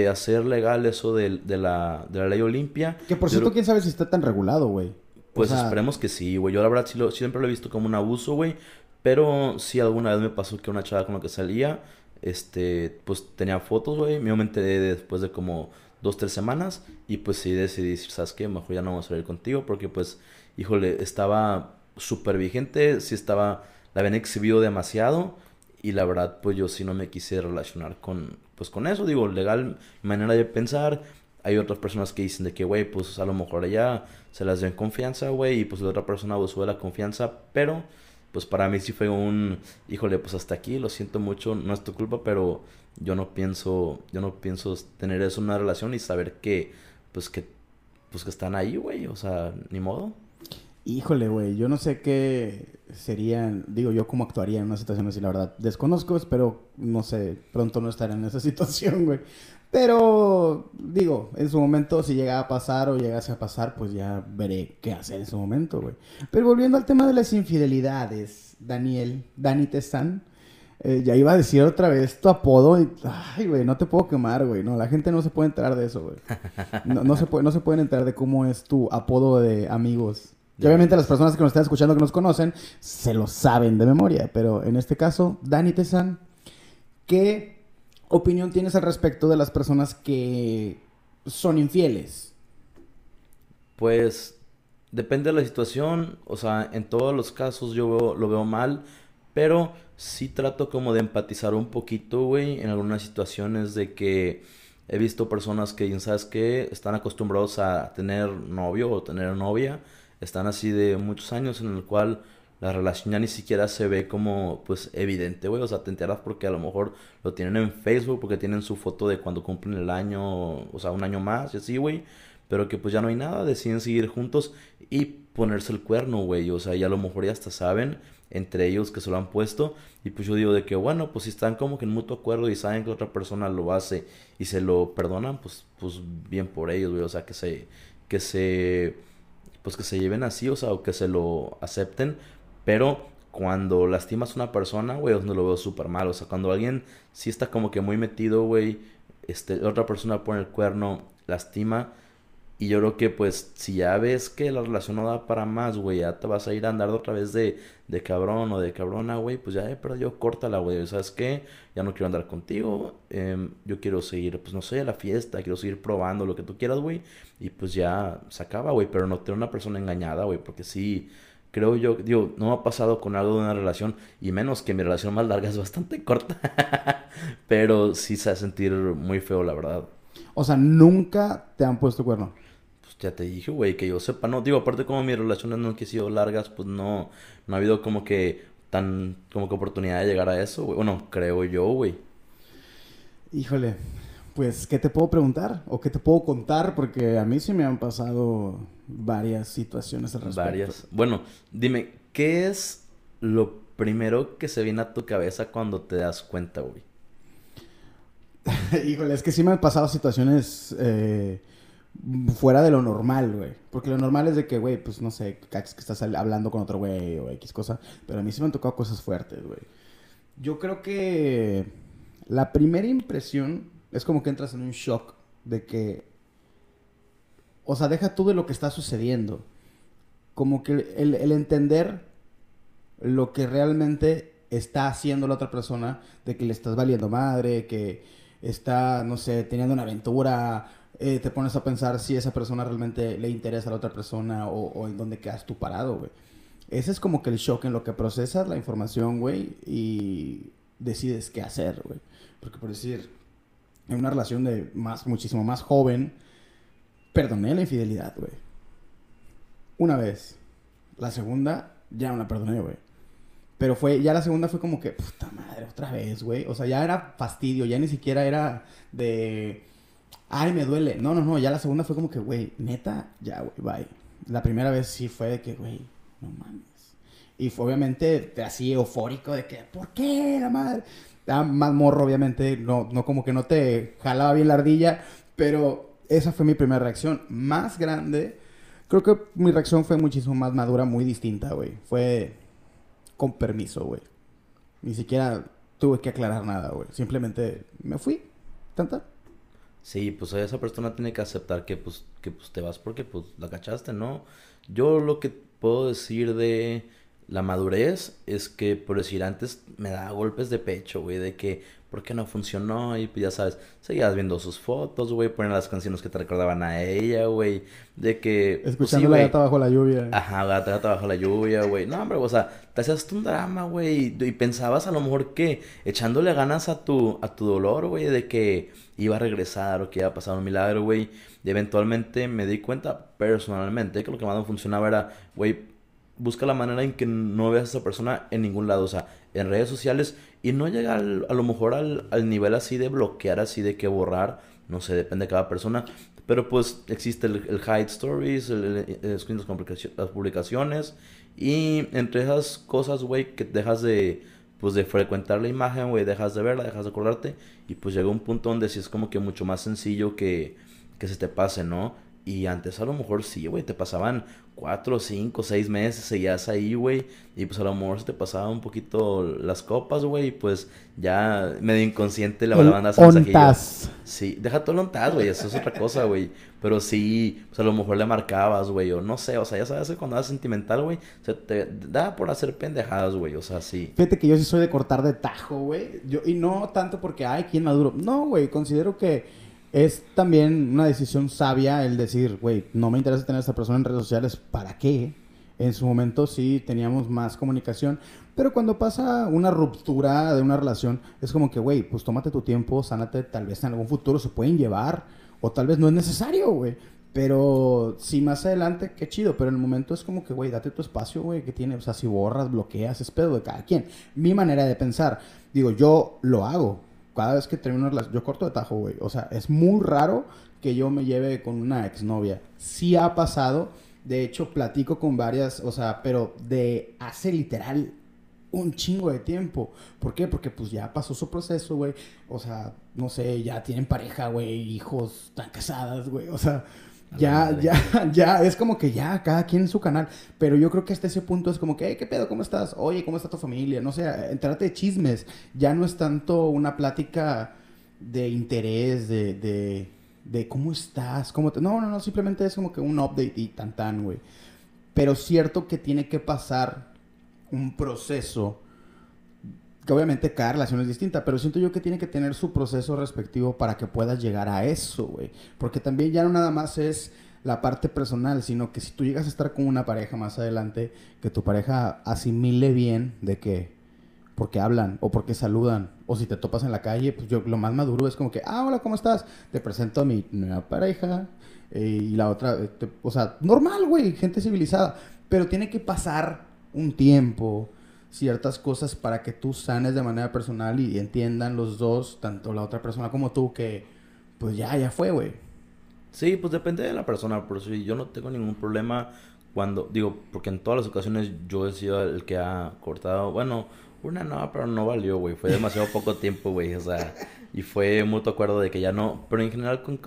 hacer legal eso de la ley Olimpia. Que, por cierto, quién sabe si está tan regulado, güey. Pues o sea, esperemos que sí, güey. Yo la verdad siempre lo he visto como un abuso, güey. Pero sí alguna vez me pasó que una chava con la que salía, pues tenía fotos, güey. Me enteré después de como 2-3 semanas. Y pues sí decidí decir, ¿sabes qué? Mejor ya no vamos a salir contigo. Porque pues, híjole, estaba súper vigente. Sí estaba, la habían exhibido demasiado. Y la verdad, pues yo sí no me quise relacionar con, pues con eso. Digo, legal, manera de pensar. Hay otras personas que dicen de que, güey, pues a lo mejor ella se las dio en confianza, güey, y pues la otra persona abusó de la confianza, pero pues para mí sí fue un, híjole, pues hasta aquí, lo siento mucho, no es tu culpa, pero yo no pienso tener eso en una relación y saber que, pues que están ahí, güey, o sea, ni modo. Híjole, güey, yo no sé qué serían, digo, yo cómo actuaría en una situación así, la verdad, desconozco, espero, no sé, pronto no estaré en esa situación, güey. Pero, digo, en su momento, si llegaba a pasar o llegase a pasar, pues ya veré qué hacer en su momento, güey. Pero volviendo al tema de las infidelidades, Dani Tessan, ya iba a decir otra vez tu apodo. Y, ay, güey, no te puedo quemar, güey. No, la gente no se puede enterar de eso, güey. No se pueden enterar de cómo es tu apodo de amigos. Y obviamente las personas que nos están escuchando, que nos conocen, se lo saben de memoria. Pero en este caso, Dani Tessan, ¿qué opinión tienes al respecto de las personas que son infieles? Pues depende de la situación, o sea, en todos los casos yo lo veo mal, pero sí trato como de empatizar un poquito, güey, en algunas situaciones de que he visto personas que, ¿sabes qué? Están acostumbrados a tener novio o tener novia, están así de muchos años en el cual la relación ya ni siquiera se ve como, pues, evidente, güey, o sea, te enteras porque a lo mejor lo tienen en Facebook, porque tienen su foto de cuando cumplen el año, o sea, un año más y así, güey, pero que pues ya no hay nada, deciden seguir juntos y ponerse el cuerno, güey, o sea, y a lo mejor ya hasta saben entre ellos que se lo han puesto, y pues yo digo de que, bueno, pues si están como que en mutuo acuerdo y saben que otra persona lo hace y se lo perdonan, pues bien por ellos, güey, o sea, que se lleven así, o sea, o que se lo acepten, pero cuando lastimas a una persona, güey, es donde lo veo súper mal, o sea, cuando alguien sí está como que muy metido, güey, otra persona pone el cuerno, lastima. Y yo creo que, pues, si ya ves que la relación no da para más, güey, ya te vas a ir a andar otra vez de cabrón o de cabrona, güey, pues ya he perdido, córtala, güey, ¿sabes qué? Ya no quiero andar contigo, yo quiero seguir, pues, no sé, a la fiesta, quiero seguir probando lo que tú quieras, güey, y pues ya se acaba, güey, pero no tener una persona engañada, güey, porque sí, creo yo, digo, no me ha pasado con algo de una relación, y menos que mi relación más larga es bastante corta, pero sí se hace sentir muy feo, la verdad. O sea, ¿nunca te han puesto cuerno? Ya te dije, güey, que yo sepa, no, digo, aparte como mis relaciones no han sido largas, pues no ha habido como que oportunidad de llegar a eso, güey, bueno, creo yo, güey. Híjole, pues, ¿qué te puedo preguntar? ¿O qué te puedo contar? Porque a mí sí me han pasado varias situaciones al respecto. Varias, bueno, dime, ¿qué es lo primero que se viene a tu cabeza cuando te das cuenta, güey? Híjole, es que sí me han pasado situaciones, fuera de lo normal, güey. Porque lo normal es de que, güey, pues no sé, cachas que estás hablando con otro güey o X cosa. Pero a mí sí me han tocado cosas fuertes, güey. Yo creo que la primera impresión es como que entras en un shock de que, o sea, deja tú de lo que está sucediendo. Como que el entender lo que realmente está haciendo la otra persona, de que le estás valiendo madre, que está, no sé, teniendo una aventura. Te pones a pensar si esa persona realmente le interesa a la otra persona o en dónde quedas tú parado, güey. Ese es como que el shock en lo que procesas la información, güey, y decides qué hacer, güey. Porque por decir, en una relación de muchísimo más joven, perdoné la infidelidad, güey. Una vez. La segunda, ya no la perdoné, güey. Pero ya la segunda fue como que, puta madre, otra vez, güey. O sea, ya era fastidio, ya ni siquiera era de... Ay, me duele. No. Ya la segunda fue como que, güey, neta, ya, güey, bye. La primera vez sí fue de que, güey, no mames. Y fue obviamente así eufórico de que, ¿por qué la madre? Ah, más morro, obviamente. No, como que no te jalaba bien la ardilla. Pero esa fue mi primera reacción. Más grande. Creo que mi reacción fue muchísimo más madura, muy distinta, güey. Fue con permiso, güey. Ni siquiera tuve que aclarar nada, güey. Simplemente me fui. Tanta. Sí, pues esa persona tiene que aceptar que pues te vas porque pues la cachaste, ¿no? Yo lo que puedo decir de la madurez es que, por decir, antes me daba golpes de pecho, güey, de que ¿por qué no funcionó? Y pues ya sabes, seguías viendo sus fotos, güey, ponían las canciones que te recordaban a ella, güey, de que... Escuchando pues, sí, la gata bajo la lluvia. Ajá, la gata bajo la lluvia, güey. No, hombre, o sea, te hacías un drama, güey, y pensabas a lo mejor que echándole ganas a tu dolor, güey, de que iba a regresar o que iba a pasar un milagro, güey. Y eventualmente me di cuenta personalmente que lo que más no funcionaba era, güey, busca la manera en que no veas a esa persona en ningún lado, o sea, en redes sociales, y no llega a lo mejor al nivel así de bloquear, así de que borrar, no sé, depende de cada persona, pero pues existe el hide stories, las publicaciones, y entre esas cosas, güey, que dejas de frecuentar la imagen, güey, dejas de verla, dejas de acordarte, y pues llega un punto donde sí es como que mucho más sencillo que se te pase, ¿no? Y antes a lo mejor sí, güey, te pasaban 4, 5, 6 meses, seguías ahí, güey. Y pues a lo mejor se te pasaban un poquito las copas, güey. Y pues ya medio inconsciente la banda se mensajilla. Sí, deja todo el ontaz, güey, eso es otra cosa, güey. Pero sí, pues a lo mejor le marcabas, güey, o no sé, o sea, ya sabes que cuando eres sentimental, güey, se te da por hacer pendejadas, güey, o sea, sí. Fíjate que yo sí soy de cortar de tajo, güey. Y no tanto porque, ay, ¿quién maduro? No, güey, considero que... es también una decisión sabia el decir, güey, no me interesa tener a esta persona en redes sociales, ¿para qué? En su momento sí teníamos más comunicación, pero cuando pasa una ruptura de una relación, es como que, güey, pues tómate tu tiempo, sánate, tal vez en algún futuro se pueden llevar, o tal vez no es necesario, güey. Pero si más adelante, qué chido, pero en el momento es como que, güey, date tu espacio, güey, que tiene, o sea, si borras, bloqueas, es pedo de cada quien. Mi manera de pensar, digo, yo lo hago. Cada vez que termino las... yo corto de tajo, güey. O sea, es muy raro que yo me lleve con una exnovia. Sí ha pasado. De hecho, platico con varias... o sea, pero de hace literal un chingo de tiempo. ¿Por qué? Porque pues ya pasó su proceso, güey. O sea, no sé, ya tienen pareja, güey. Hijos, están casadas, güey. O sea, ya. Es como que ya, cada quien en su canal. Pero yo creo que hasta ese punto es como que, hey, ¿qué pedo? ¿Cómo estás? Oye, ¿cómo está tu familia? No sé, entérate de chismes. Ya no es tanto una plática de interés, de cómo estás, cómo te... No, simplemente es como que un update y tan, tan, güey. Pero cierto que tiene que pasar un proceso, que obviamente cada relación es distinta, pero siento yo que tiene que tener su proceso respectivo para que puedas llegar a eso, güey. Porque también ya no nada más es la parte personal, sino que si tú llegas a estar con una pareja más adelante, que tu pareja asimile bien de que, porque hablan o porque saludan, o si te topas en la calle, pues yo lo más maduro es como que, ah, hola, ¿cómo estás? Te presento a mi nueva pareja, y la otra, o sea, normal, güey, gente civilizada, pero tiene que pasar un tiempo... ciertas cosas para que tú sanes de manera personal y entiendan los dos, tanto la otra persona como tú, que pues ya fue, güey. Sí, pues depende de la persona, por eso yo no tengo ningún problema cuando, digo, porque en todas las ocasiones yo he sido el que ha cortado, bueno, una no, pero no valió, güey, fue demasiado poco tiempo, güey, o sea, y fue mutuo acuerdo de que ya no, pero en general con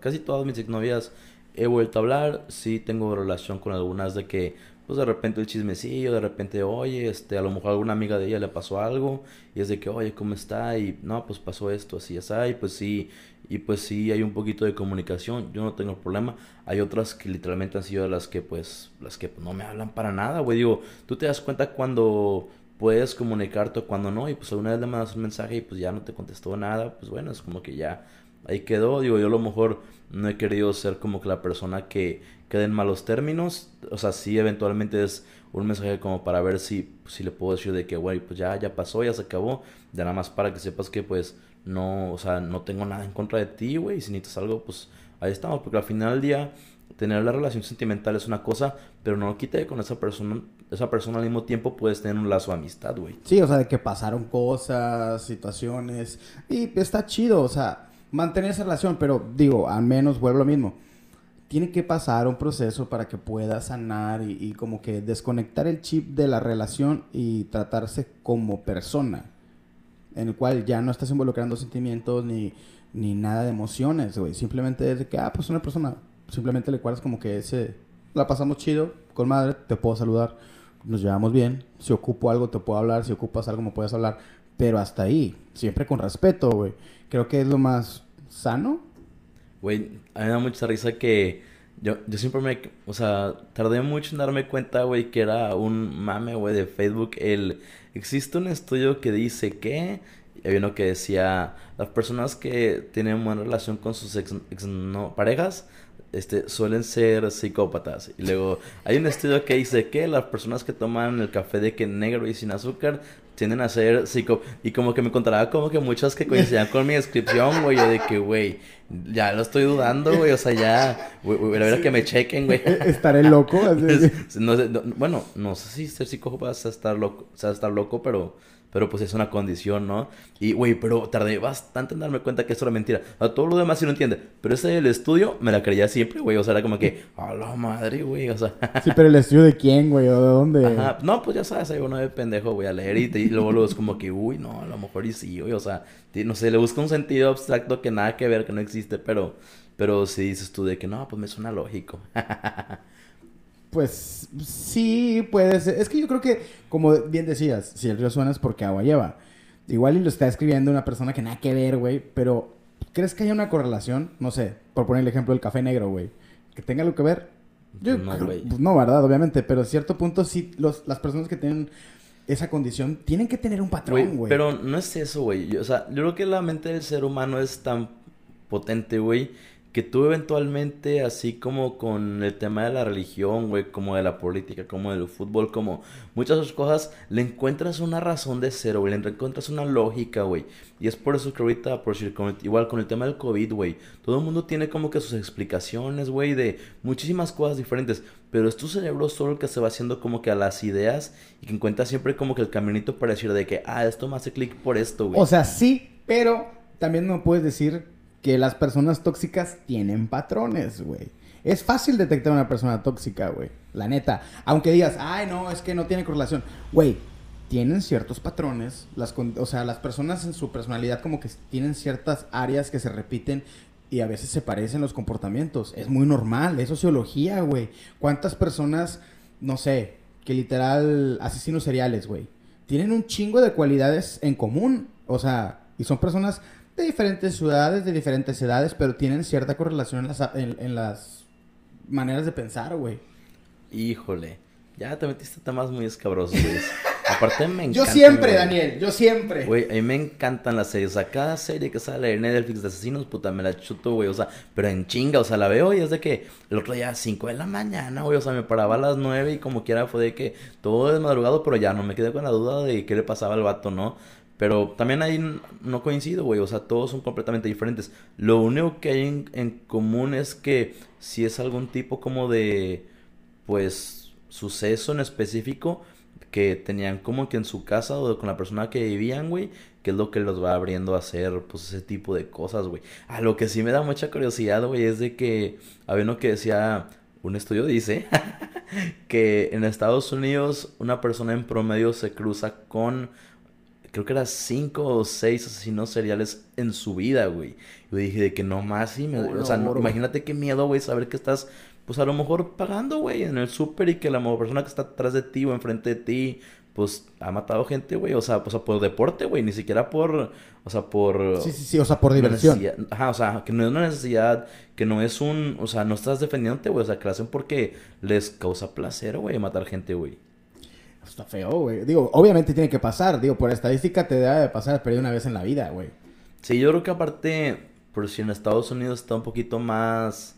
casi todas mis exnovias he vuelto a hablar, sí tengo relación con algunas de que, pues de repente el chismecillo, de repente, oye, a lo mejor a alguna amiga de ella le pasó algo, y es de que, oye, ¿cómo está? Y, no, pues pasó esto, así es, y pues sí, hay un poquito de comunicación, yo no tengo problema. Hay otras que literalmente han sido las que no me hablan para nada, güey, digo, tú te das cuenta cuando puedes comunicarte o cuando no, y pues alguna vez le mandas un mensaje y pues ya no te contestó nada, pues bueno, es como que ya... ahí quedó, digo, yo a lo mejor no he querido ser como que la persona que quede en malos términos, o sea, sí eventualmente es un mensaje como para ver si le puedo decir de que, güey, pues ya pasó, ya se acabó, ya nada más para que sepas que, pues, no, o sea, no tengo nada en contra de ti, güey, y si necesitas algo, pues, ahí estamos, porque al final del día, tener la relación sentimental es una cosa, pero no lo quite con esa persona al mismo tiempo puedes tener un lazo de amistad, güey. Sí, o sea, de que pasaron cosas, situaciones, y está chido, o sea... mantener esa relación, pero digo, al menos vuelvo a lo mismo. Tiene que pasar un proceso para que pueda sanar y como que desconectar el chip de la relación y tratarse como persona, en el cual ya no estás involucrando sentimientos ni nada de emociones, güey. Simplemente es de que, pues una persona, simplemente le cuadras como que ese, la pasamos chido, con madre, te puedo saludar, nos llevamos bien, si ocupo algo te puedo hablar, si ocupas algo me puedes hablar. Pero hasta ahí, siempre con respeto, güey. Creo que es lo más sano. Güey, a mí me da mucha risa que yo siempre me... o sea, tardé mucho en darme cuenta, güey, que era un mame, güey, de Facebook. Existe un estudio que dice que... había uno que decía... las personas que tienen buena relación con sus parejas... suelen ser psicópatas. Y luego hay un estudio que dice que las personas que toman el café de que negro y sin azúcar tienden a ser psicópatas. Y como que me encontraba como que muchas que coincidían con mi descripción, güey. Yo de que, güey, ya lo estoy dudando, güey. O sea, ya, güey, la verdad que me chequen, güey. Estaré loco. No sé si ser psicópata es estar loco, pero pues es una condición, ¿no? Y, güey, pero tardé bastante en darme cuenta que eso era mentira. O sea, todo lo demás sí lo entiende. Pero ese del estudio me la creía siempre, güey. O sea, era como que, a la madre, güey. O sea... sí, pero el estudio de quién, güey, o de dónde. Ajá. No, pues ya sabes, ahí uno de pendejo, güey, a leer y luego es como que, uy, no, a lo mejor y sí, güey. O sea, no sé, le busca un sentido abstracto que nada que ver, que no existe, pero... Pero si dices tú de que no, pues me suena lógico. Pues sí, puede ser. Es que yo creo que, como bien decías, si el río suena es porque agua lleva. Igual y lo está escribiendo una persona que nada que ver, güey. Pero, ¿crees que haya una correlación? No sé, por poner el ejemplo del café negro, güey. ¿Que tenga algo que ver? Yo, no, güey. Pues no, ¿verdad? Obviamente. Pero a cierto punto, sí, las personas que tienen esa condición tienen que tener un patrón, güey. Pero no es eso, güey. O sea, yo creo que la mente del ser humano es tan potente, güey, que tú eventualmente, así como con el tema de la religión, güey, como de la política, como del fútbol, como muchas otras cosas, le encuentras una razón de ser, güey, le encuentras una lógica, güey. Y es por eso que ahorita, por decir, igual con el tema del COVID, güey, todo el mundo tiene como que sus explicaciones, güey, de muchísimas cosas diferentes. Pero es tu cerebro solo que se va haciendo como que a las ideas y que encuentra siempre como que el caminito para decir de que, ah, esto me hace clic por esto, güey. O sea, sí, pero también no puedes decir que las personas tóxicas tienen patrones, güey. Es fácil detectar a una persona tóxica, güey. La neta. Aunque digas, ay, no, es que no tiene correlación. Güey, tienen ciertos patrones. O sea, las personas en su personalidad como que tienen ciertas áreas que se repiten y a veces se parecen los comportamientos. Es muy normal. Es sociología, güey. ¿Cuántas personas, no sé, que literal asesinos seriales, güey? Tienen un chingo de cualidades en común. O sea, y son personas de diferentes ciudades, de diferentes edades, pero tienen cierta correlación en las maneras de pensar, güey. Híjole, ya te metiste temas muy escabrosos, güey. Aparte me encanta. Yo siempre, Daniel, yo siempre. Güey, a mí me encantan las series. O sea, cada serie que sale en Netflix de asesinos, puta, me la chuto, güey. O sea, pero en chinga, o sea, la veo y es de que el otro día a 5 de la mañana, güey. O sea, me paraba a las 9 y como quiera fue de que todo es madrugado, pero ya no me quedé con la duda de qué le pasaba al vato, ¿no? Pero también ahí no coincido, güey. O sea, todos son completamente diferentes. Lo único que hay en común es que si es algún tipo como de, pues, suceso en específico que tenían como que en su casa o con la persona que vivían, güey, que es lo que los va abriendo a hacer, pues, ese tipo de cosas, güey. A lo que sí me da mucha curiosidad, güey, es de que había uno que decía, un estudio dice, que en Estados Unidos una persona en promedio se cruza con, creo que eran 5 o 6 asesinos seriales en su vida, güey. Yo dije de que no más, y o sea, no, imagínate qué miedo, güey, saber que estás, pues a lo mejor pagando, güey, en el súper y que la persona que está atrás de ti o enfrente de ti, pues ha matado gente, güey. O sea, por deporte, güey, ni siquiera por, o sea, por... Sí, o sea, por diversión. Ajá, o sea, que no es una necesidad, que no es un, o sea, no estás defendiéndote, güey, o sea, que lo hacen porque les causa placer, güey, matar gente, güey. Está feo, güey. Digo, obviamente tiene que pasar. Digo, por estadística te debe de pasar, pero una vez en la vida, güey. Sí, yo creo que aparte, por si en Estados Unidos está un poquito más,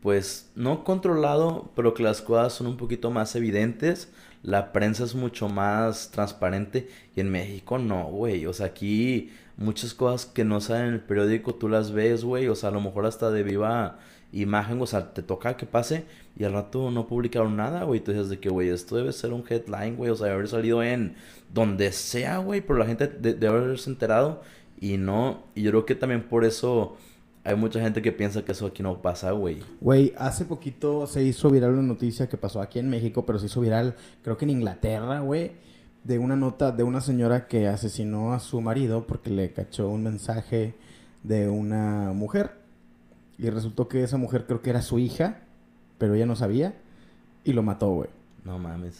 pues, no controlado, pero que las cosas son un poquito más evidentes. La prensa es mucho más transparente. Y en México no, güey. O sea, aquí muchas cosas que no salen en el periódico tú las ves, güey. O sea, a lo mejor hasta de viva imagen, o sea, te toca que pase y al rato no publicaron nada, güey. Entonces de que, güey, esto debe ser un headline, güey, o sea, haber salido en donde sea, güey, pero la gente debe haberse enterado y no, y yo creo que también por eso hay mucha gente que piensa que eso aquí no pasa, güey. Güey, hace poquito se hizo viral una noticia que pasó aquí en México, pero se hizo viral, creo que en Inglaterra, güey, de una nota de una señora que asesinó a su marido porque le cachó un mensaje de una mujer. Y resultó que esa mujer creo que era su hija, pero ella no sabía, y lo mató, güey. No mames.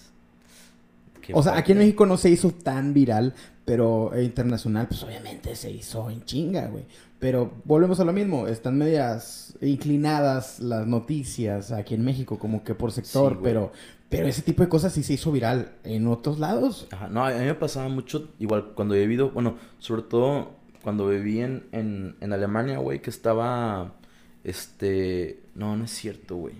O sea, aquí en México no se hizo tan viral, pero internacional, pues obviamente se hizo en chinga, güey. Pero volvemos a lo mismo, están medias inclinadas las noticias aquí en México, como que por sector, sí, pero ese tipo de cosas sí se hizo viral en otros lados. Ajá, no, a mí me pasaba mucho, igual cuando he vivido, bueno, sobre todo cuando viví en Alemania, güey, que estaba... no es cierto, güey.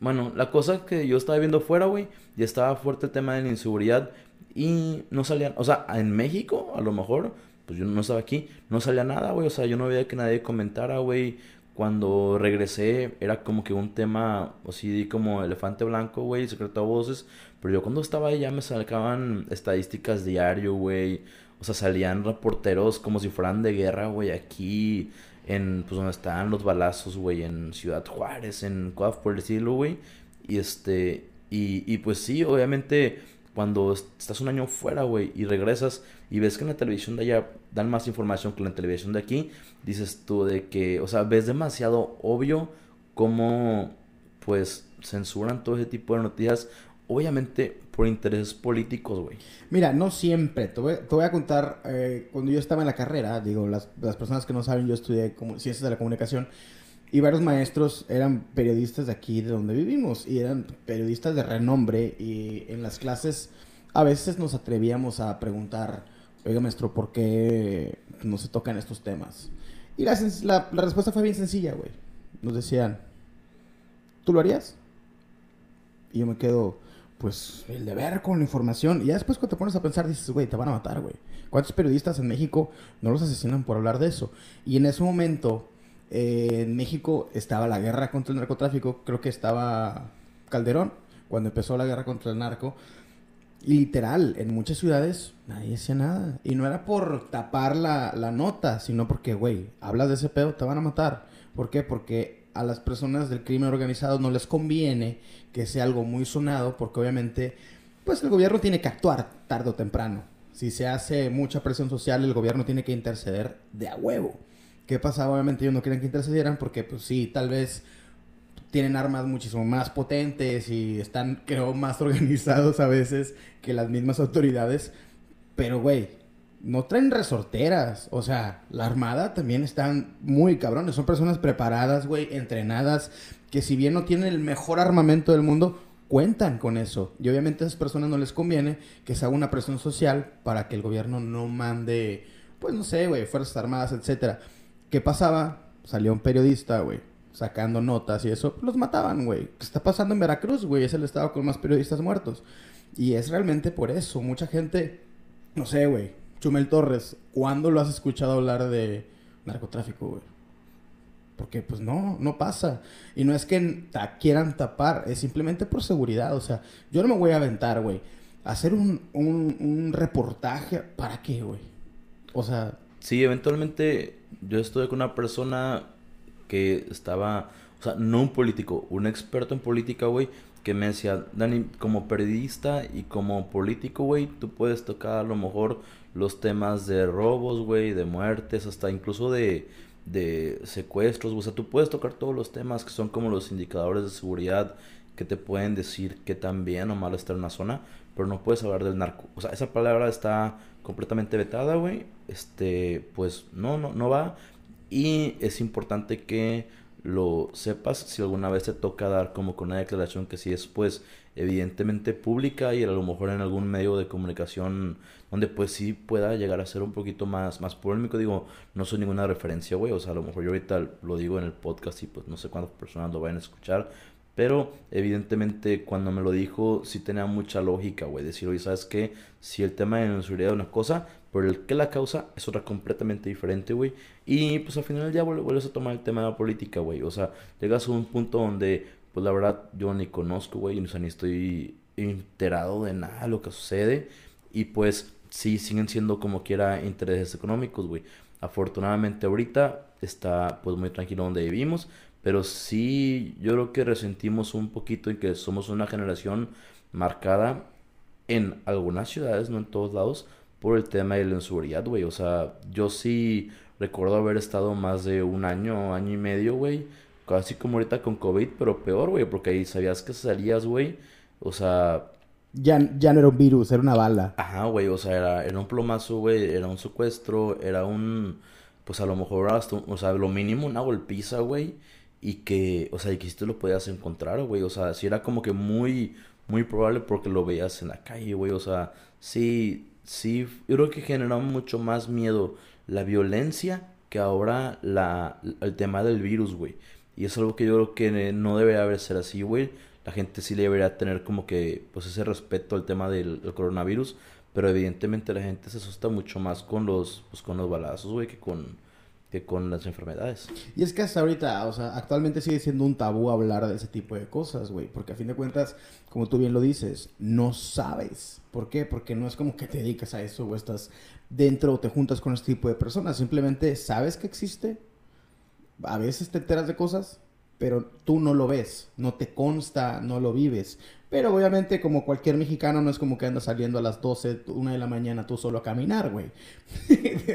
Bueno, la cosa que yo estaba viendo fuera, güey, ya estaba fuerte el tema de la inseguridad y no salían, o sea, en México, a lo mejor, pues yo no estaba aquí, no salía nada, güey, o sea, yo no veía que nadie comentara, güey. Cuando regresé era como que un tema así como elefante blanco, güey, secreto a voces, pero yo cuando estaba ahí ya me sacaban estadísticas diario, güey, o sea, salían reporteros como si fueran de guerra, güey, aquí... En, pues, donde estaban los balazos, güey, en Ciudad Juárez, en Coaf, por decirlo, güey. Y pues sí, obviamente, cuando estás un año fuera, güey, y regresas y ves que en la televisión de allá dan más información que en la televisión de aquí, dices tú de que, o sea, ves demasiado obvio cómo, pues, censuran todo ese tipo de noticias, obviamente por intereses políticos, güey. Mira, no siempre. Te voy a contar, cuando yo estaba en la carrera, digo, las personas que no saben, yo estudié Ciencias de la Comunicación, y varios maestros eran periodistas de aquí, de donde vivimos, y eran periodistas de renombre, y en las clases a veces nos atrevíamos a preguntar, oiga, maestro, ¿por qué no se tocan estos temas? Y la respuesta fue bien sencilla, güey. Nos decían, ¿tú lo harías? Y yo me quedo, pues, el deber con la información. Y ya después cuando te pones a pensar, dices, güey, te van a matar, güey. ¿Cuántos periodistas en México no los asesinan por hablar de eso? Y en ese momento... en México estaba la guerra contra el narcotráfico. Creo que estaba Calderón cuando empezó la guerra contra el narco. Literal, en muchas ciudades nadie decía nada. Y no era por tapar la nota, sino porque, güey, hablas de ese pedo, te van a matar. ¿Por qué? Porque a las personas del crimen organizado no les conviene que sea algo muy sonado, porque obviamente, pues, el gobierno tiene que actuar tarde o temprano. Si se hace mucha presión social, el gobierno tiene que interceder de a huevo. ¿Qué pasaba? Obviamente ellos no querían que intercedieran porque, pues sí, tal vez tienen armas muchísimo más potentes y están, creo, más organizados a veces que las mismas autoridades. Pero, güey, no traen resorteras. O sea, la Armada también están muy cabrones. Son personas preparadas, güey, entrenadas, que si bien no tienen el mejor armamento del mundo, cuentan con eso. Y obviamente a esas personas no les conviene que se haga una presión social para que el gobierno no mande, pues no sé, güey, Fuerzas Armadas, etcétera. ¿Qué pasaba? Salía un periodista, güey, sacando notas y eso. Los mataban, güey. ¿Qué está pasando en Veracruz, güey? Es el estado con más periodistas muertos. Y es realmente por eso. Mucha gente... no sé, güey. Chumel Torres, ¿cuándo lo has escuchado hablar de narcotráfico, güey? Porque, pues, no pasa. Y no es que quieran tapar. Es simplemente por seguridad. O sea, yo no me voy a aventar, güey, hacer un reportaje. ¿Para qué, güey? O sea... sí, eventualmente yo estuve con una persona que estaba, o sea, no un político, un experto en política, güey, que me decía, Dani, como periodista y como político, güey, tú puedes tocar a lo mejor los temas de robos, güey, de muertes, hasta incluso de secuestros, o sea, tú puedes tocar todos los temas que son como los indicadores de seguridad que te pueden decir que tan bien o mal está en una zona, pero no puedes hablar del narco. O sea, esa palabra está completamente vetada, güey. Pues no va. Y es importante que lo sepas si alguna vez te toca dar como con una declaración que sí es, pues, evidentemente pública y a lo mejor en algún medio de comunicación donde, pues, sí pueda llegar a ser un poquito más polémico. Digo, no soy ninguna referencia, güey. O sea, a lo mejor yo ahorita lo digo en el podcast y, pues, no sé cuántas personas lo vayan a escuchar. Pero evidentemente cuando me lo dijo sí tenía mucha lógica, güey. Decir, oye, ¿sabes qué? Si el tema de la inseguridad es una cosa, pero el que la causa es otra completamente diferente, güey. Y pues al final ya vuelves a tomar el tema de la política, güey. O sea, llegas a un punto donde, pues la verdad, yo ni conozco, güey. O sea, ni estoy enterado de nada de lo que sucede. Y pues sí siguen siendo como quiera intereses económicos, güey. Afortunadamente ahorita está, pues, muy tranquilo donde vivimos. Pero sí, yo creo que resentimos un poquito y que somos una generación marcada en algunas ciudades, no en todos lados, por el tema de la inseguridad, güey. O sea, yo sí recuerdo haber estado más de un año, año y medio, güey. Casi como ahorita con COVID, pero peor, güey. Porque ahí sabías que salías, güey. O sea... Ya no era un virus, era una bala. Ajá, güey. O sea, era un plomazo, güey. Era un secuestro, era un... pues a lo mejor hasta... o sea, lo mínimo una golpiza, güey. Y que, o sea, y que si tú lo podías encontrar, güey, o sea, sí era como que muy, muy probable porque lo veías en la calle, güey, o sea, sí, yo creo que generó mucho más miedo la violencia que ahora el tema del virus, güey, y es algo que yo creo que no debería ser así, güey, la gente sí debería tener como que, pues, ese respeto al tema del coronavirus, pero evidentemente la gente se asusta mucho más con los balazos, güey, que con las enfermedades. Y es que hasta ahorita, o sea, actualmente sigue siendo un tabú hablar de ese tipo de cosas, güey. Porque a fin de cuentas, como tú bien lo dices, no sabes. ¿Por qué? Porque no es como que te dedicas a eso o estás dentro o te juntas con este tipo de personas. Simplemente sabes que existe. A veces te enteras de cosas, pero tú no lo ves. No te consta, no lo vives. Pero obviamente, como cualquier mexicano, no es como que andas saliendo a las 12, 1 de la mañana tú solo a caminar, güey.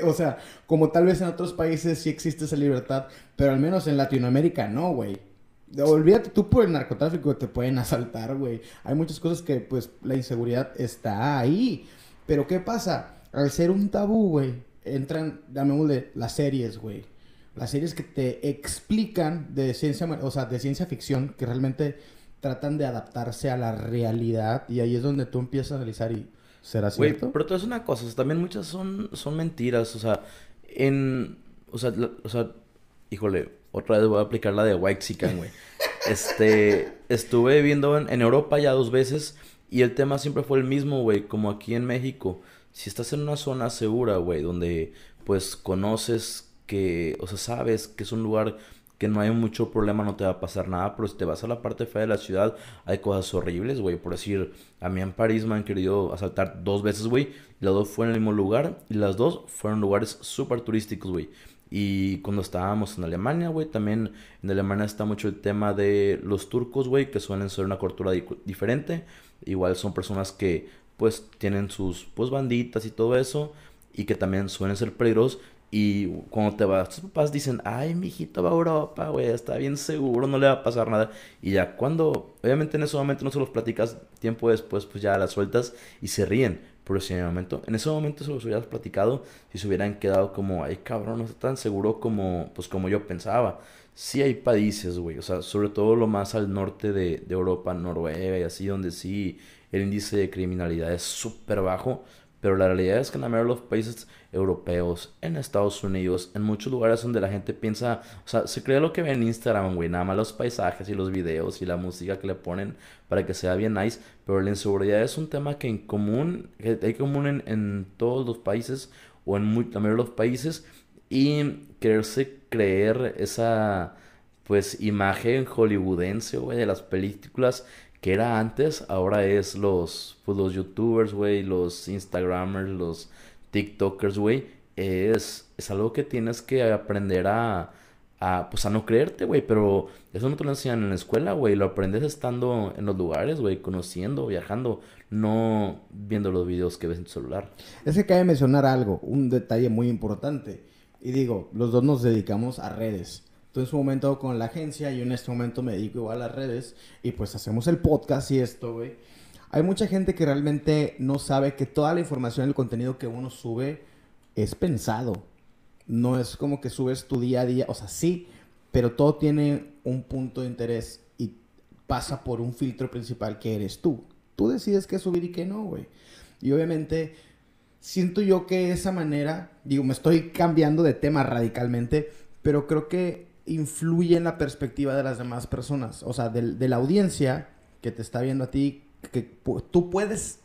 O sea, como tal vez en otros países sí existe esa libertad, pero al menos en Latinoamérica no, güey. Olvídate, tú por el narcotráfico te pueden asaltar, güey. Hay muchas cosas que, pues, la inseguridad está ahí. Pero ¿qué pasa? Al ser un tabú, güey, entran, llamémosle, las series, güey. Las series que te explican de ciencia, o sea, de ciencia ficción, que realmente tratan de adaptarse a la realidad, y ahí es donde tú empiezas a analizar y será cierto. Güey, pero todo es una cosa, o sea, también muchas son mentiras, o sea, híjole, otra vez voy a aplicar la de Whitexican, güey. Estuve viviendo en Europa ya 2 veces y el tema siempre fue el mismo, güey, como aquí en México. Si estás en una zona segura, güey, donde pues conoces que, o sea, sabes que es un lugar que no hay mucho problema, no te va a pasar nada. Pero si te vas a la parte fea de la ciudad, hay cosas horribles, güey. Por decir, a mí en París me han querido asaltar 2 veces, güey. Las 2 fue en el mismo lugar y las 2 fueron lugares súper turísticos, güey. Y cuando estábamos en Alemania, güey, también en Alemania está mucho el tema de los turcos, güey, que suelen ser una cultura diferente. Igual son personas que, pues, tienen sus, pues, banditas y todo eso, y que también suelen ser peligrosos. Y cuando te vas, tus papás dicen, ay, mi hijito va a Europa, güey, está bien seguro, no le va a pasar nada. Y ya cuando, obviamente en ese momento no se los platicas, tiempo después pues ya las sueltas y se ríen. Pero si en ese momento se los hubieras platicado, si se hubieran quedado como, ay, cabrón, no está tan seguro como, pues, como yo pensaba. Sí hay países, güey, o sea, sobre todo lo más al norte de Europa, Noruega y así, donde sí el índice de criminalidad es súper bajo. Pero la realidad es que en la mayoría de los países europeos, en Estados Unidos, en muchos lugares donde la gente piensa, o sea, se cree lo que ve en Instagram, güey, nada más los paisajes y los videos y la música que le ponen para que sea bien nice. Pero la inseguridad es un tema que en común, que hay común en todos los países, o en la mayoría de los países, y quererse creer esa, pues, imagen hollywoodense, güey, de las películas que era antes, ahora es los youtubers, güey, los instagramers, los tiktokers, güey. Es algo que tienes que aprender a no creerte, güey, pero eso no te lo enseñan en la escuela, güey. Lo aprendes estando en los lugares, güey, conociendo, viajando, no viendo los videos que ves en tu celular. Es que cabe mencionar algo, un detalle muy importante. Y digo, los dos nos dedicamos a redes. Tú en su momento con la agencia, yo en este momento me dedico igual a las redes, y pues hacemos el podcast y esto, güey. Hay mucha gente que realmente no sabe que toda la información, el contenido que uno sube es pensado. No es como que subes tu día a día, o sea, sí, pero todo tiene un punto de interés y pasa por un filtro principal que eres tú. Tú decides qué subir y qué no, güey. Y obviamente siento yo que esa manera, digo, me estoy cambiando de tema radicalmente, pero creo que influye en la perspectiva de las demás personas, o sea, de la audiencia que te está viendo a ti, que tú puedes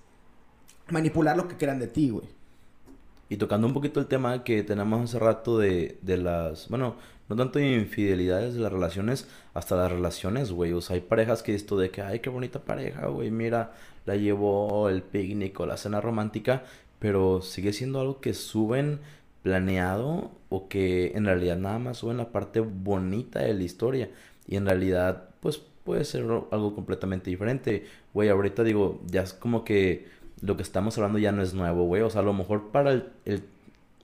manipular lo que crean de ti, güey. Y tocando un poquito el tema que tenemos hace rato de las, bueno, no tanto de infidelidades de las relaciones, hasta las relaciones, güey. O sea, hay parejas que esto de que, ay, qué bonita pareja, güey, mira, la llevó el picnic o la cena romántica, pero sigue siendo algo que suben planeado, o que en realidad nada más suben la parte bonita de la historia, y en realidad pues puede ser algo completamente diferente, güey. Ahorita digo, ya es como que lo que estamos hablando ya no es nuevo, güey. O sea, a lo mejor para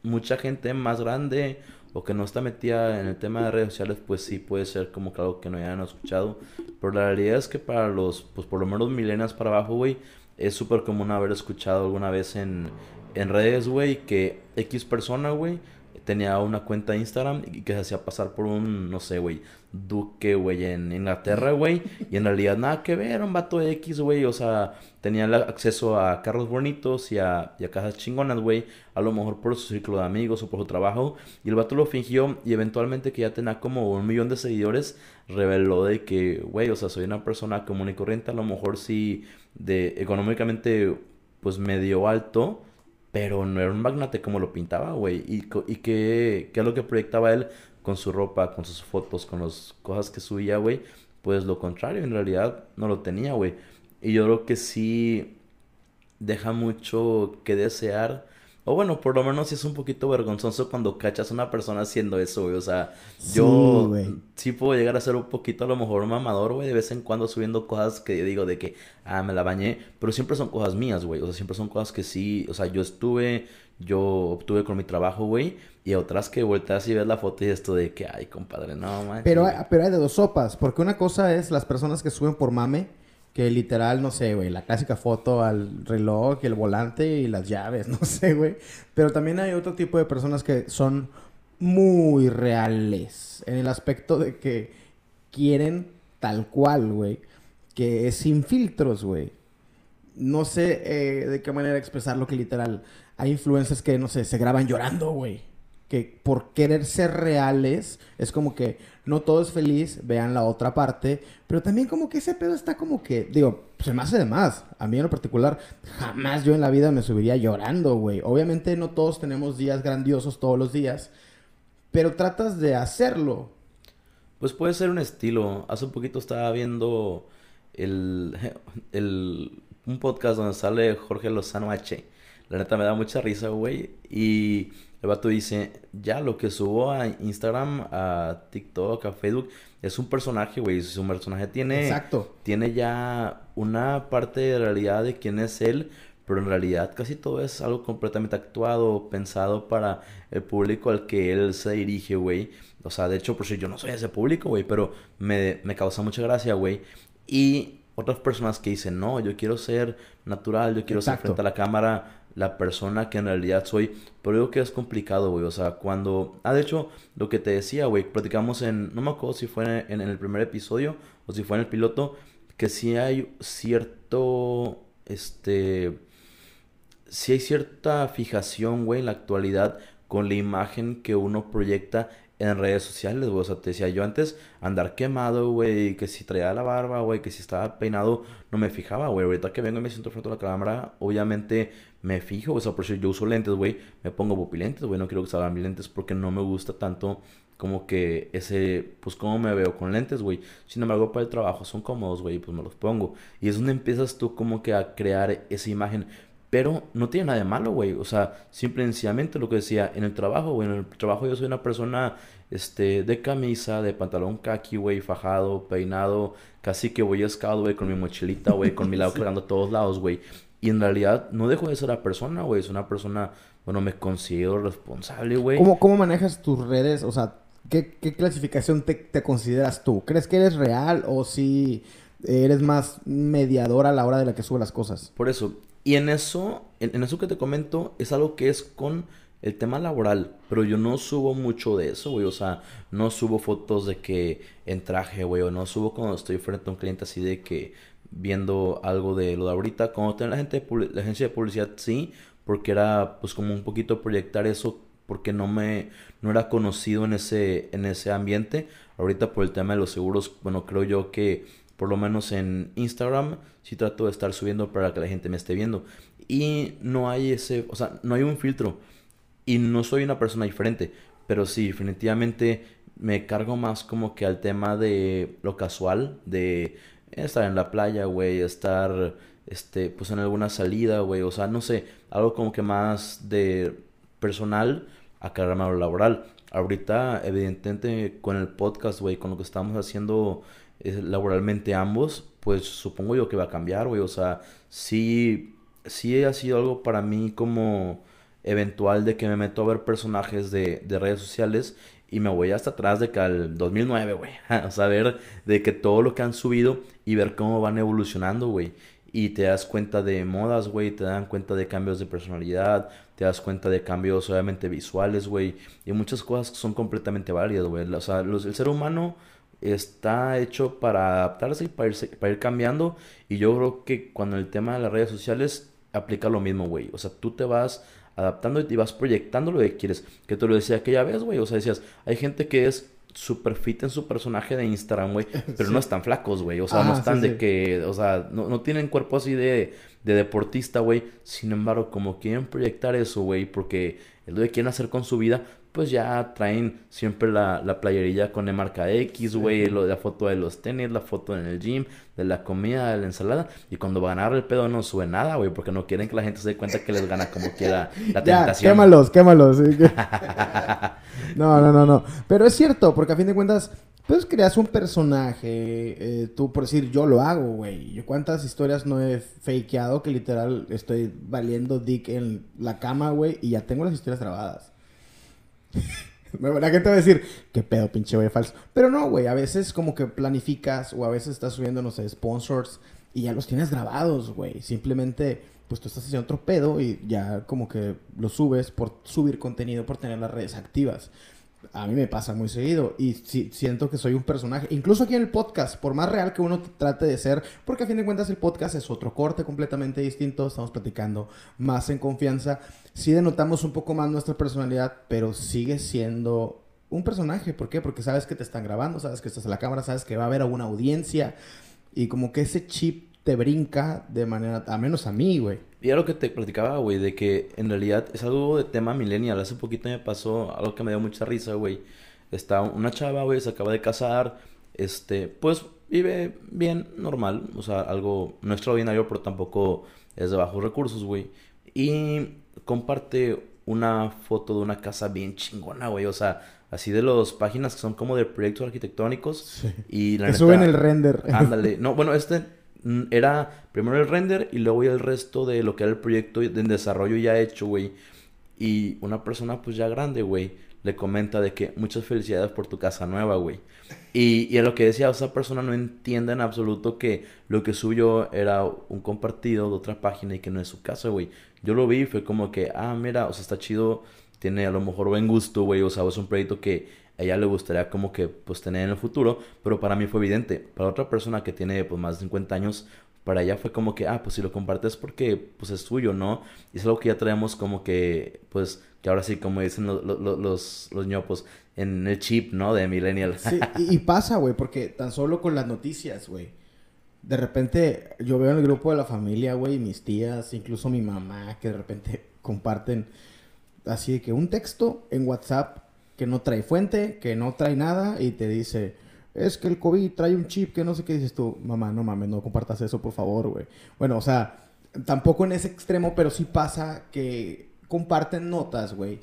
mucha gente más grande o que no está metida en el tema de redes sociales, pues sí puede ser como que algo que no hayan escuchado, pero la realidad es que para los, pues por lo menos millennials para abajo, güey, es súper común haber escuchado alguna vez en redes, güey, que X persona, güey, tenía una cuenta de Instagram y que se hacía pasar por un, no sé, güey, duque, güey, en Inglaterra, güey. Y en realidad nada que ver, un vato X, güey. O sea, tenía acceso a carros bonitos y a casas chingonas, güey. A lo mejor por su círculo de amigos o por su trabajo. Y el vato lo fingió y eventualmente, que ya tenía como 1 millón de seguidores, reveló de que, güey, o sea, soy una persona común y corriente. A lo mejor sí, económicamente, pues medio alto, pero no era un magnate como lo pintaba, güey. Y que es lo que proyectaba él con su ropa, con sus fotos, con las cosas que subía, güey. Pues lo contrario, en realidad no lo tenía, güey. Y yo creo que sí deja mucho que desear O bueno, por lo menos sí es un poquito vergonzoso cuando cachas a una persona haciendo eso, güey. O sea, yo sí puedo llegar a ser un poquito a lo mejor mamador, güey. De vez en cuando subiendo cosas que digo de que, ah, me la bañé. Pero siempre son cosas mías, güey. O sea, siempre son cosas que sí, o sea, yo obtuve con mi trabajo, güey. Y otras que volteas y ves la foto y esto de que, ay, compadre, no, man. Pero hay de dos sopas. Porque una cosa es las personas que suben por mame. Que literal, no sé, güey, la clásica foto al reloj, el volante y las llaves, no sé, güey. Pero también hay otro tipo de personas que son muy reales. En el aspecto de que quieren tal cual, güey. Que es sin filtros, güey. No sé de qué manera expresarlo que literal. Hay influencers que, no sé, se graban llorando, güey. Que por querer ser reales, es como que no todo es feliz, vean la otra parte. Pero también como que ese pedo está como que, digo, se me hace de más. A mí en lo particular, jamás yo en la vida me subiría llorando, güey. Obviamente no todos tenemos días grandiosos todos los días, pero tratas de hacerlo. Pues puede ser un estilo. Hace un poquito estaba viendo un podcast donde sale Jorge Lozano H. La neta me da mucha risa, güey. Y el vato dice, ya lo que subo a Instagram, a TikTok, a Facebook, es un personaje, güey. Es un personaje, tiene ya una parte de realidad de quién es él, pero en realidad casi todo es algo completamente actuado, pensado para el público al que él se dirige, güey. O sea, de hecho, por si yo no soy ese público, güey, pero me causa mucha gracia, güey. Y otras personas que dicen, no, yo quiero ser natural, yo quiero ser frente a la cámara la persona que en realidad soy. Pero digo que es complicado, güey. O sea, cuando... Ah, de hecho, lo que te decía, güey. Platicamos en... No me acuerdo si fue en el primer episodio o si fue en el piloto. Que sí hay cierto... Sí hay cierta fijación, güey, en la actualidad con la imagen que uno proyecta en redes sociales, güey. O sea, te decía yo antes, andar quemado, güey, que si traía la barba, güey, que si estaba peinado, no me fijaba, güey. Ahorita que vengo y me siento frente a la cámara, obviamente me fijo, o sea, por eso yo uso lentes, güey, me pongo pupilentes, güey, no quiero que salgan mis lentes porque no me gusta tanto como que ese, pues, cómo me veo con lentes, güey. Sin embargo, para el trabajo son cómodos, güey, pues me los pongo. Y es donde empiezas tú como que a crear esa imagen. Pero no tiene nada de malo, güey. O sea, simple y sencillamente lo que decía en el trabajo, güey. En el trabajo yo soy una persona de camisa, de pantalón caqui, güey, fajado, peinado, casi que voy a scout, güey, con mi mochilita, güey, con mi lado cargando a todos lados, güey. Y en realidad no dejo de ser la persona, güey. Es una persona, bueno, me considero responsable, güey. ¿Cómo manejas tus redes? O sea, ¿qué clasificación te consideras tú? ¿Crees que eres real o si eres más mediador a la hora de la que sube las cosas? Por eso. Y en eso que te comento, es algo que es con el tema laboral. Pero yo no subo mucho de eso, güey. O sea, no subo fotos de que en traje, güey. O no subo cuando estoy frente a un cliente así de que viendo algo de lo de ahorita. Cuando tengo la agencia de publicidad, sí. Porque era, pues, como un poquito proyectar eso. Porque no era conocido en ese ambiente. Ahorita por el tema de los seguros, bueno, creo yo que... Por lo menos en Instagram sí trato de estar subiendo para que la gente me esté viendo. Y no hay ese... O sea, no hay un filtro. Y no soy una persona diferente. Pero sí, definitivamente me cargo más como que al tema de lo casual. De estar en la playa, güey. Estar, pues en alguna salida, güey. O sea, no sé. Algo como que más de personal a cargarme a lo laboral. Ahorita, evidentemente, con el podcast, güey. Con lo que estamos haciendo... laboralmente ambos, pues supongo yo que va a cambiar, güey. O sea, sí ha sido algo para mí como eventual de que me meto a ver personajes de redes sociales y me voy hasta atrás de que al 2009, güey. O sea, ver de que todo lo que han subido y ver cómo van evolucionando, güey. Y te das cuenta de modas, güey, te dan cuenta de cambios de personalidad, te das cuenta de cambios obviamente visuales, güey. Y muchas cosas que son completamente válidas, güey. O sea, el ser humano... está hecho para adaptarse y para ir cambiando. Y yo creo que cuando el tema de las redes sociales aplica lo mismo, güey. O sea, tú te vas adaptando y vas proyectando lo que quieres. Que te lo decía aquella vez, güey. O sea, decías, hay gente que es super fit en su personaje de Instagram, güey. Pero sí, no están flacos, güey. O sea, no están sí. De que... O sea, no tienen cuerpo así de deportista, güey. Sin embargo, como quieren proyectar eso, güey. Porque es lo que quieren hacer con su vida... pues ya traen siempre la playerilla con marca X, güey, sí, la foto de los tenis, la foto en el gym, de la comida, de la ensalada, y cuando van a agarrar el pedo no sube nada, güey, porque no quieren que la gente se dé cuenta que les gana como quiera la tentación. Ya, quémalos. No. Pero es cierto, porque a fin de cuentas, pues creas un personaje, tú por decir, yo lo hago, güey. Yo cuántas historias no he fakeado que literal estoy valiendo dick en la cama, güey, y ya tengo las historias grabadas. La gente va a decir, qué pedo, pinche güey falso. Pero no, güey, a veces como que planificas o a veces estás subiendo, no sé, sponsors y ya los tienes grabados, güey. Simplemente, pues tú estás haciendo otro pedo y ya como que lo subes por subir contenido, por tener las redes activas. A mí me pasa muy seguido y siento que soy un personaje, incluso aquí en el podcast, por más real que uno trate de ser, porque a fin de cuentas el podcast es otro corte completamente distinto, estamos platicando más en confianza, sí denotamos un poco más nuestra personalidad, pero sigue siendo un personaje. ¿Por qué? Porque sabes que te están grabando, sabes que estás en la cámara, sabes que va a haber alguna audiencia y como que ese chip te brinca de manera, a menos a mí, güey. Y era lo que te platicaba, güey, de que en realidad es algo de tema millennial. Hace poquito me pasó algo que me dio mucha risa, güey. Está una chava, güey, se acaba de casar. Pues vive bien, normal. O sea, algo no extraordinario, pero tampoco es de bajos recursos, güey. Y comparte una foto de una casa bien chingona, güey. O sea, así de las páginas que son como de proyectos arquitectónicos. Sí. Y la neta, suben el render. Ándale. No, bueno, era primero el render y luego ya el resto de lo que era el proyecto de desarrollo ya hecho, güey. Y una persona, pues ya grande, güey, le comenta de que muchas felicidades por tu casa nueva, güey. Y es lo que decía, esa persona no entiende en absoluto que lo que suyo era un compartido de otra página y que no es su casa, güey. Yo lo vi y fue como que, mira, o sea, está chido, tiene a lo mejor buen gusto, güey. O sea, es un proyecto que a ella le gustaría como que, pues, tener en el futuro. Pero para mí fue evidente. Para otra persona que tiene, pues, más de 50 años, para ella fue como que, pues, si lo compartes porque, pues, es tuyo, ¿no? Y es algo que ya traemos como que, pues, que ahora sí, como dicen los ñopos, en el chip, ¿no? De millennial. Sí, y pasa, güey, porque tan solo con las noticias, güey. De repente, yo veo en el grupo de la familia, güey, mis tías, incluso mi mamá, que de repente comparten así de que un texto en WhatsApp que no trae fuente, que no trae nada, y te dice, es que el COVID trae un chip que no sé qué. Dices tú, mamá, no mames, no compartas eso, por favor, güey. Bueno, o sea, tampoco en ese extremo, pero sí pasa que comparten notas, güey,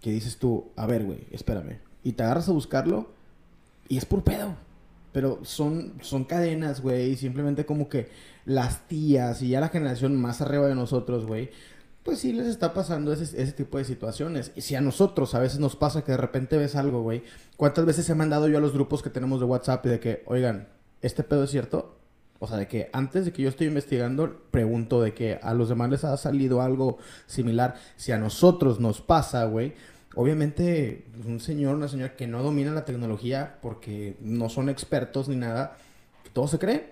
que dices tú, a ver, güey, espérame. Y te agarras a buscarlo, y es por pedo. Pero son cadenas, güey, y simplemente como que las tías y ya la generación más arriba de nosotros, güey, pues sí les está pasando ese tipo de situaciones. Y si a nosotros a veces nos pasa que de repente ves algo, güey. ¿Cuántas veces he mandado yo a los grupos que tenemos de WhatsApp y de que, oigan, ¿este pedo es cierto? O sea, de que antes de que yo estoy investigando, pregunto de que a los demás les ha salido algo similar. Si a nosotros nos pasa, güey, obviamente un señor, una señora que no domina la tecnología porque no son expertos ni nada, todo se cree.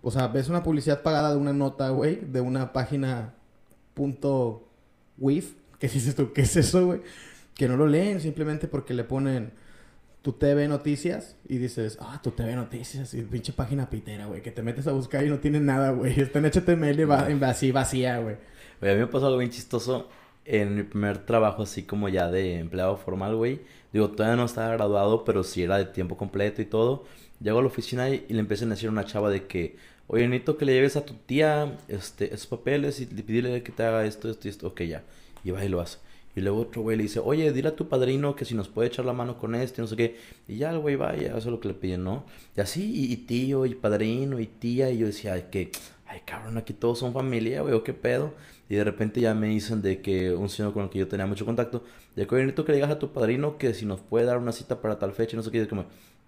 O sea, ves una publicidad pagada de una nota, güey, de una página .wif, que dices tú, ¿qué es eso, güey? Que no lo leen simplemente porque le ponen tu TV Noticias y dices, tu TV Noticias, y pinche página pitera, güey, que te metes a buscar y no tiene nada, güey, está en HTML así vacía, güey. Güey, a mí me pasó algo bien chistoso en mi primer trabajo así como ya de empleado formal, güey. Digo, todavía no estaba graduado, pero sí era de tiempo completo y todo. Llego a la oficina y le empiezan a decir a una chava de que, oye, necesito que le lleves a tu tía esos papeles y le pedirle que te haga esto y esto. Ok, ya. Y va y lo hace. Y luego otro güey le dice, oye, dile a tu padrino que si nos puede echar la mano con esto y no sé qué. Y ya el güey va y hace lo que le piden, ¿no? Y así, y tío, y padrino, y tía. Y yo decía, ay, cabrón, aquí todos son familia, güey, ¿qué pedo? Y de repente ya me dicen de que un señor con el que yo tenía mucho contacto, de que, oye, necesito que le digas a tu padrino que si nos puede dar una cita para tal fecha y no sé qué. Y yo como,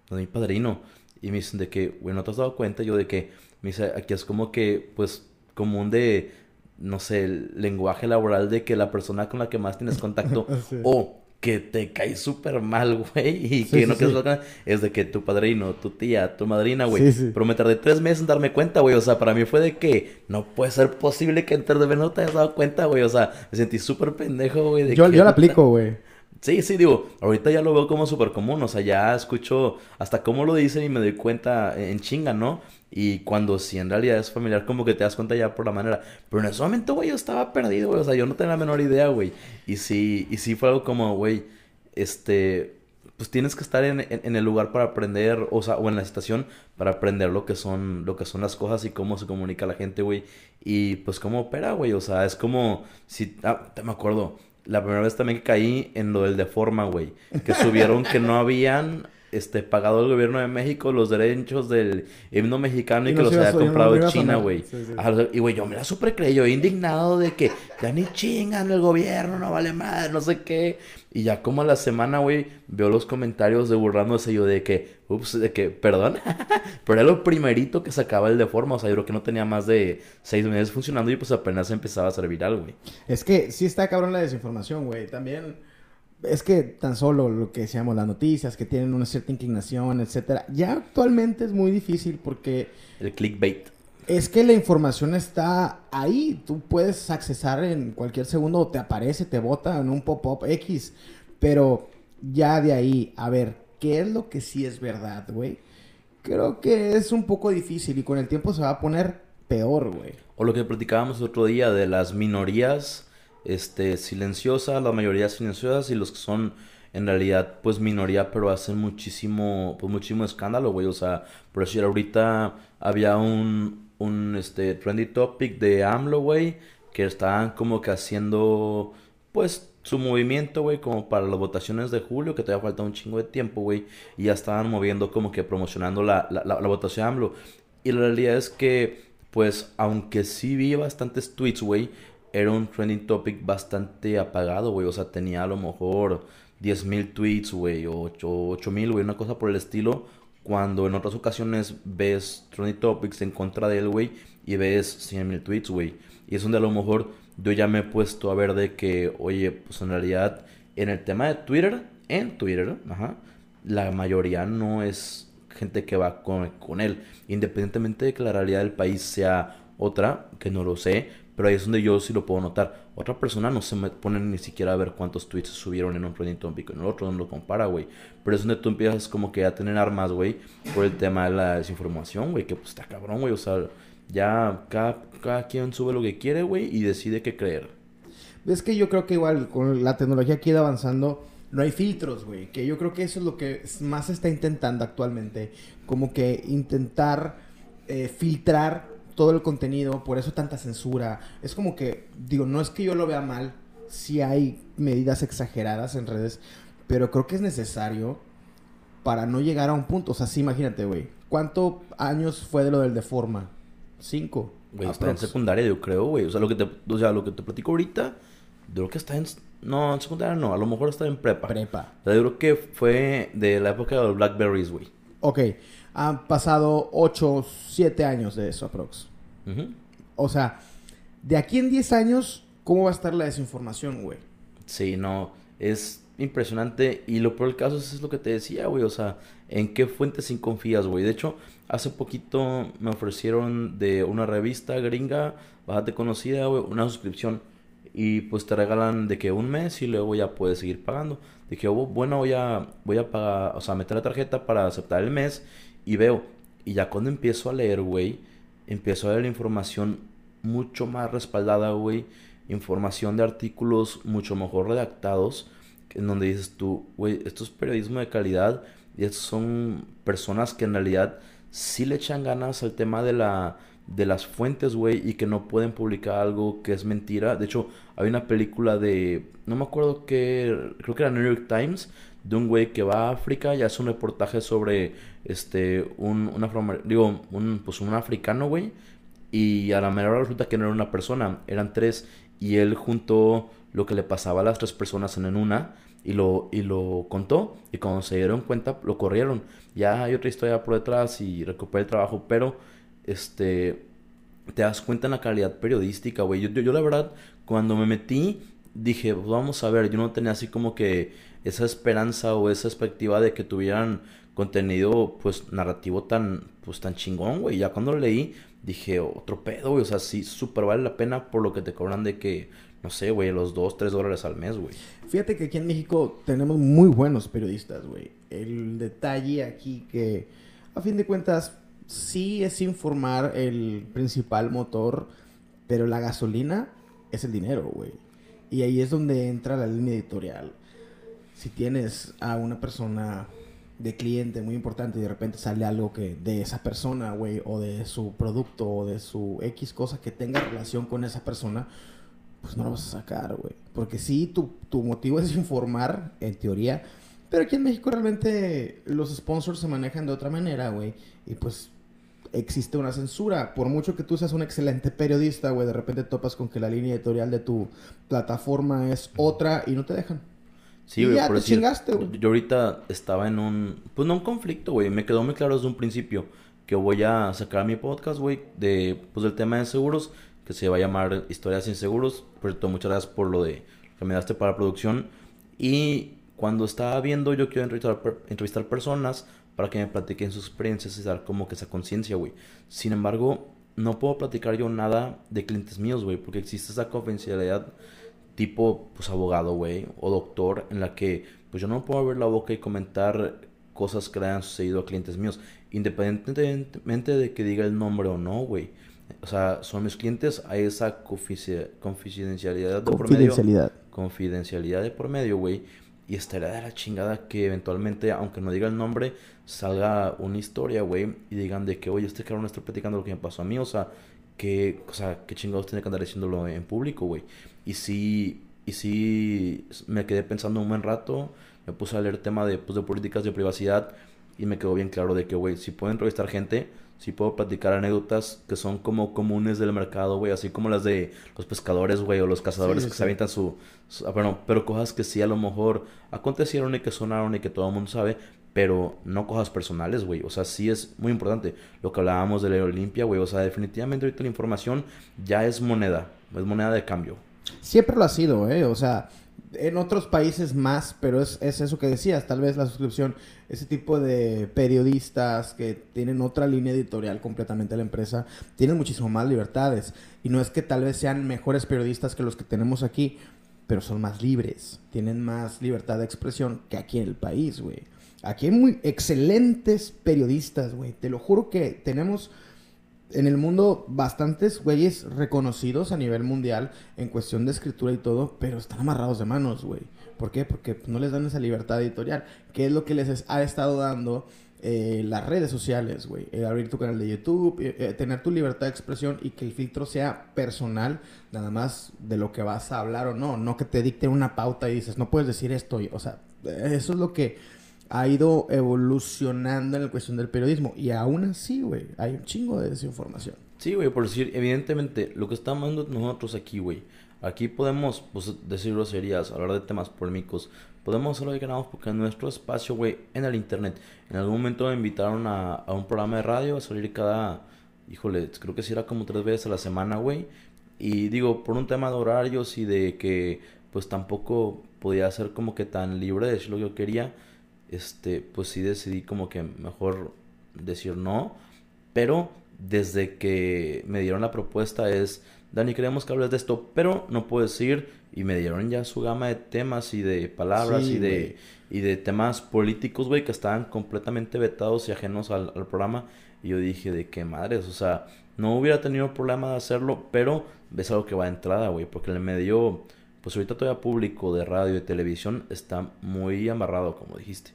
no, mi padrino. Y me dicen de que, güey, ¿no te has dado cuenta? Yo de que, me dice, aquí es como que, pues, común de, no sé, el lenguaje laboral de que la persona con la que más tienes contacto sí, o que te cae súper mal, güey, y sí, que no quieres hablar, es de que tu padrino, tu tía, tu madrina, güey. Sí, sí. Pero me tardé 3 meses en darme cuenta, güey. O sea, para mí fue de que no puede ser posible que antes de ver no te hayas dado cuenta, güey. O sea, me sentí súper pendejo, güey. Yo la aplico, güey. Sí, digo, ahorita ya lo veo como súper común, o sea, ya escucho hasta cómo lo dicen y me doy cuenta en chinga, ¿no? Y cuando sí, en realidad es familiar, como que te das cuenta ya por la manera. Pero en ese momento, güey, yo estaba perdido, güey, o sea, yo no tenía la menor idea, güey. Y sí fue algo como, güey, pues tienes que estar en el lugar para aprender, o sea, o en la situación para aprender lo que son las cosas y cómo se comunica la gente, güey. Y pues cómo opera, güey. O sea, es como si... Ah, te me acuerdo. La primera vez también que caí en lo del Deforma, güey. Que subieron que no habían pagado el gobierno de México los derechos del himno mexicano y que los había comprado en China, güey. Sí, sí. Y, güey, yo me la super creí, yo indignado de que ya ni chingan el gobierno, no vale madre, no sé qué. Y ya como a la semana, güey, veo los comentarios de burlándose yo de que, ups, de que, perdón, pero era lo primerito que sacaba el Deforma. O sea, yo creo que no tenía más de 6 meses funcionando y pues apenas empezaba a ser viral, güey. Es que sí está cabrón la desinformación, güey, también... Es que tan solo lo que decíamos, las noticias que tienen una cierta inclinación, etcétera. Ya actualmente es muy difícil porque... El clickbait. Es que la información está ahí. Tú puedes accesar en cualquier segundo, te aparece, te bota en un pop-up X. Pero ya de ahí, a ver, ¿qué es lo que sí es verdad, güey? Creo que es un poco difícil y con el tiempo se va a poner peor, güey. O lo que platicábamos el otro día de las minorías... silenciosas, la mayoría silenciosas y los que son en realidad pues minoría pero hacen muchísimo escándalo, güey. O sea, por decir ahorita había un trendy topic de AMLO, güey, que estaban como que haciendo pues su movimiento, güey, como para las votaciones de julio, que todavía falta un chingo de tiempo, güey, y ya estaban moviendo como que promocionando la votación de AMLO. Y la realidad es que pues aunque sí vi bastantes tweets, güey, era un trending topic bastante apagado, güey. O sea, tenía a lo mejor 10,000 tweets, güey, o 8,000, güey, una cosa por el estilo. Cuando en otras ocasiones ves trending topics en contra de él, güey, y ves 100,000 tweets, güey. Y es donde a lo mejor yo ya me he puesto a ver de que, oye, pues en realidad, en el tema de Twitter, la mayoría no es gente que va con él. Independientemente de que la realidad del país sea otra, que no lo sé, pero ahí es donde yo sí lo puedo notar. Otra persona no se me pone ni siquiera a ver cuántos tweets subieron en un trending topic, en el otro no lo compara, güey. Pero es donde tú empiezas como que a tener armas, güey, por el tema de la desinformación, güey, que pues está cabrón, güey. O sea, ya cada quien sube lo que quiere, güey, y decide qué creer. Es que yo creo que igual con la tecnología que ha ido avanzando, no hay filtros, güey, que yo creo que eso es lo que más se está intentando actualmente. Como que intentar filtrar todo el contenido, por eso tanta censura. Es como que, digo, no es que yo lo vea mal, sí hay medidas exageradas en redes, pero creo que es necesario para no llegar a un punto. O sea, sí, imagínate, güey, ¿cuántos años fue de lo del Deforma? 5. Güey, está en secundaria, yo creo, güey. O sea, lo que te platico ahorita, yo creo que está en... No, en secundaria no, a lo mejor está en prepa. Prepa. O sea, yo creo que fue de la época de los Blackberries, güey. Ok. Han pasado 7 años de eso, aprox. Uh-huh. O sea, de aquí en 10 años, ¿cómo va a estar la desinformación, güey? Sí, no, es impresionante. Y lo peor del caso es lo que te decía, güey. O sea, ¿en qué fuentes sí confías, güey? De hecho, hace poquito me ofrecieron de una revista gringa bastante conocida, güey, una suscripción. Y pues te regalan de que un mes y luego ya puedes seguir pagando. De que, bueno, voy a pagar, o sea, meter la tarjeta para aceptar el mes. Y veo, y ya cuando empiezo a leer, güey, empiezo a ver la información mucho más respaldada, güey. Información de artículos mucho mejor redactados, en donde dices tú, güey, esto es periodismo de calidad. Y estos son personas que en realidad sí le echan ganas al tema de las fuentes, güey, y que no pueden publicar algo que es mentira. De hecho, hay una película no me acuerdo qué, creo que era New York Times, de un güey que va a África y hace un reportaje sobre un africano, güey, y a la mera resulta que no era una persona, eran 3, y él juntó lo que le pasaba a las 3 personas en una y lo contó, y cuando se dieron cuenta lo corrieron. Ya hay otra historia por detrás y recuperé el trabajo, pero te das cuenta en la calidad periodística, güey. Yo la verdad, cuando me metí, dije, pues vamos a ver, yo no tenía así como que esa esperanza o esa expectativa de que tuvieran contenido, pues, narrativo tan chingón, güey. Ya cuando lo leí, dije, otro pedo, güey. O sea, sí, súper vale la pena por lo que te cobran de que, no sé, güey, los $2-3 al mes, güey. Fíjate que aquí en México tenemos muy buenos periodistas, güey. El detalle aquí que, a fin de cuentas, sí es informar el principal motor, pero la gasolina es el dinero, güey. Y ahí es donde entra la línea editorial. si tienes a una persona de cliente muy importante y de repente sale algo que de esa persona, güey, o de su producto o de su X cosa que tenga relación con esa persona, pues no lo vas a sacar, güey. Porque sí, tu motivo es informar, en teoría, pero aquí en México realmente los sponsors se manejan de otra manera, güey. Y pues existe una censura. Por mucho que tú seas un excelente periodista, güey, de repente topas con que la línea editorial de tu plataforma es otra y no te dejan. Sí, güey, por decir, chingaste, güey. Yo ahorita estaba en un conflicto, güey. Me quedó muy claro desde un principio que voy a sacar mi podcast, güey, del tema de seguros, que se va a llamar Historias sin Seguros. Por cierto, muchas gracias por lo de que me daste para producción. Y cuando estaba viendo, yo quiero entrevistar personas para que me platiquen sus experiencias y dar como que esa conciencia, güey. Sin embargo, no puedo platicar yo nada de clientes míos, güey, porque existe esa confidencialidad tipo, pues, abogado, güey, o doctor, en la que, pues, yo no puedo abrir la boca y comentar cosas que le hayan sucedido a clientes míos, independientemente de que diga el nombre o no, güey. O sea, son mis clientes, hay esa confidencialidad de por medio, güey. Y estaría de la chingada que eventualmente, aunque no diga el nombre, salga una historia, güey, y digan de que, oye, este cabrón está platicando lo que me pasó a mí, o sea, qué chingados tiene que andar diciéndolo en público, güey. Y sí, me quedé pensando un buen rato, me puse a leer tema de políticas de privacidad y me quedó bien claro de que, güey, si puedo entrevistar gente, si puedo platicar anécdotas que son como comunes del mercado, güey, así como las de los pescadores, güey, o los cazadores que se avientan pero cosas que sí a lo mejor acontecieron y que sonaron y que todo el mundo sabe, pero no cosas personales, güey. O sea, sí es muy importante lo que hablábamos de la Olimpia, güey. O sea, definitivamente ahorita la información ya es moneda de cambio. Siempre lo ha sido, o sea, en otros países más, pero es eso que decías, tal vez la suscripción, ese tipo de periodistas que tienen otra línea editorial completamente de la empresa, tienen muchísimo más libertades. Y no es que tal vez sean mejores periodistas que los que tenemos aquí, pero son más libres, tienen más libertad de expresión que aquí en el país, güey. Aquí hay muy excelentes periodistas, güey. Te lo juro que tenemos en el mundo bastantes güeyes reconocidos a nivel mundial en cuestión de escritura y todo, pero están amarrados de manos, güey. ¿Por qué? Porque no les dan esa libertad editorial, que es lo que les ha estado dando las redes sociales, güey. Abrir tu canal de YouTube, tener tu libertad de expresión y que el filtro sea personal, nada más de lo que vas a hablar o no. No que te dicten una pauta y dices, no puedes decir esto. O sea, eso es lo que ha ido evolucionando en la cuestión del periodismo. Y aún así, güey, hay un chingo de desinformación. Sí, güey, por decir, evidentemente, lo que estamos viendo nosotros aquí, güey. Aquí podemos, pues, decir groserías, hablar de temas polémicos. Podemos hacer lo que queramos porque en nuestro espacio, güey, en el internet. En algún momento me invitaron a un programa de radio a salir cada... Híjole, creo que sí era como 3 veces a la semana, güey. Y digo, por un tema de horarios y de que, pues, tampoco podía ser como que tan libre de decir lo que yo quería. Pues sí decidí como que mejor decir no, pero desde que me dieron la propuesta es, Dani, queremos que hables de esto, pero no puedo decir, y me dieron ya su gama de temas y de palabras, sí, y de temas políticos, güey, que estaban completamente vetados y ajenos al programa, y yo dije, de qué madres, o sea, no hubiera tenido problema de hacerlo, pero es algo que va de entrada, güey, porque el medio, pues ahorita todavía público de radio y televisión está muy amarrado, como dijiste.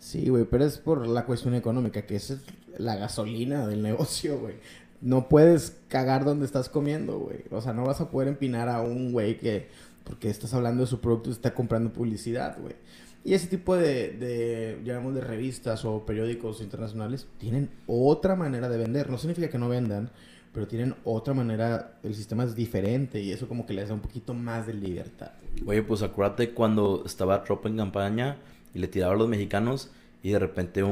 Sí, güey, pero es por la cuestión económica, que esa es la gasolina del negocio, güey. No puedes cagar donde estás comiendo, güey. O sea, no vas a poder empinar a un güey que... Porque estás hablando de su producto y está comprando publicidad, güey. Y ese tipo de revistas o periódicos internacionales tienen otra manera de vender. No significa que no vendan, pero tienen otra manera. El sistema es diferente y eso como que les da un poquito más de libertad. Oye, pues acuérdate cuando estaba Trump en campaña... Y le tiraba a los mexicanos y de repente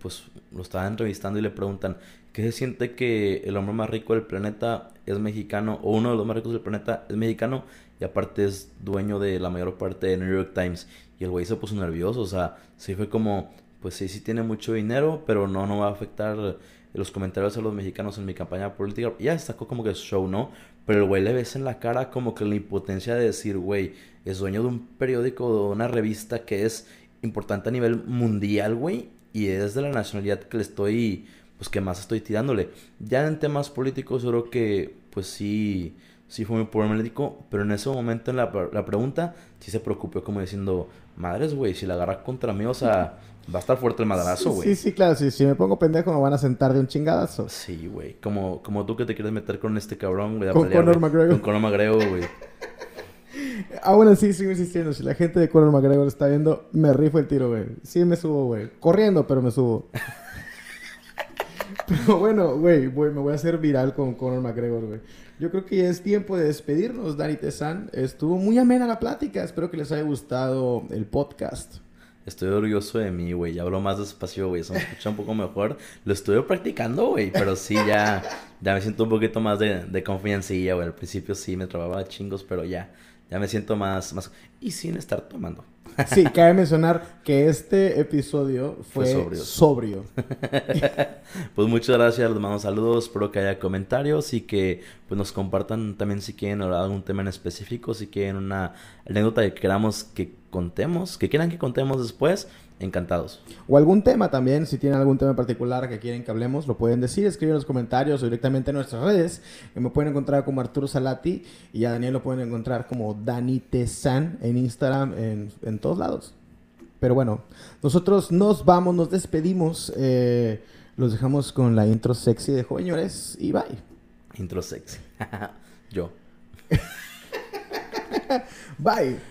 pues lo estaban entrevistando y le preguntan, ¿qué se siente que el hombre más rico del planeta es mexicano? O uno de los más ricos del planeta es mexicano y aparte es dueño de la mayor parte de New York Times. Y el güey se puso nervioso, o sea, sí fue como, pues sí, sí tiene mucho dinero, pero no va a afectar los comentarios a los mexicanos en mi campaña política. Ya sacó como que show, ¿no? Pero el güey le ves en la cara como que la impotencia de decir, güey, es dueño de un periódico, de una revista que es importante a nivel mundial, güey, y es de la nacionalidad que le estoy, pues que más estoy tirándole. Ya en temas políticos yo creo que, pues sí, sí fue muy problemático, pero en ese momento en la pregunta sí se preocupó como diciendo, madres, güey, si la agarra contra mí, o sea, va a estar fuerte el madrazo, güey. Sí, sí, claro, si me pongo pendejo me van a sentar de un chingadazo. Sí, güey, como tú que te quieres meter con este cabrón, güey. Con Conor McGregor. Con Conor McGregor, güey. Aún así sigo insistiendo, si la gente de Conor McGregor está viendo, me rifo el tiro, güey. Sí me subo, güey. Corriendo, pero me subo. Pero bueno, güey, me voy a hacer viral con Conor McGregor, güey. Yo creo que ya es tiempo de despedirnos, Dani Tessan. Estuvo muy amena la plática. Espero que les haya gustado el podcast. Estoy orgulloso de mí, güey. Ya hablo más despacio, güey. Se me escucha un poco mejor. Lo estuve practicando, güey. Pero sí, ya me siento un poquito más de confiancilla, güey. Al principio sí me trababa chingos, pero ya me siento más... Y sin estar tomando. Sí, cabe mencionar que este episodio fue sobrio. Pues muchas gracias, les mando saludos, espero que haya comentarios y que pues nos compartan también si quieren algún tema en específico, si quieren una anécdota que queramos que contemos, que quieran que contemos después, encantados. O algún tema también, si tienen algún tema en particular que quieren que hablemos, lo pueden decir, escriben en los comentarios o directamente en nuestras redes. Me pueden encontrar como Arturo Salati y a Daniel lo pueden encontrar como Dani Tessan en Instagram, en todos lados. Pero bueno, nosotros nos vamos, nos despedimos, los dejamos con la intro sexy de Jóvenes y bye. Intro sexy. Yo. Bye.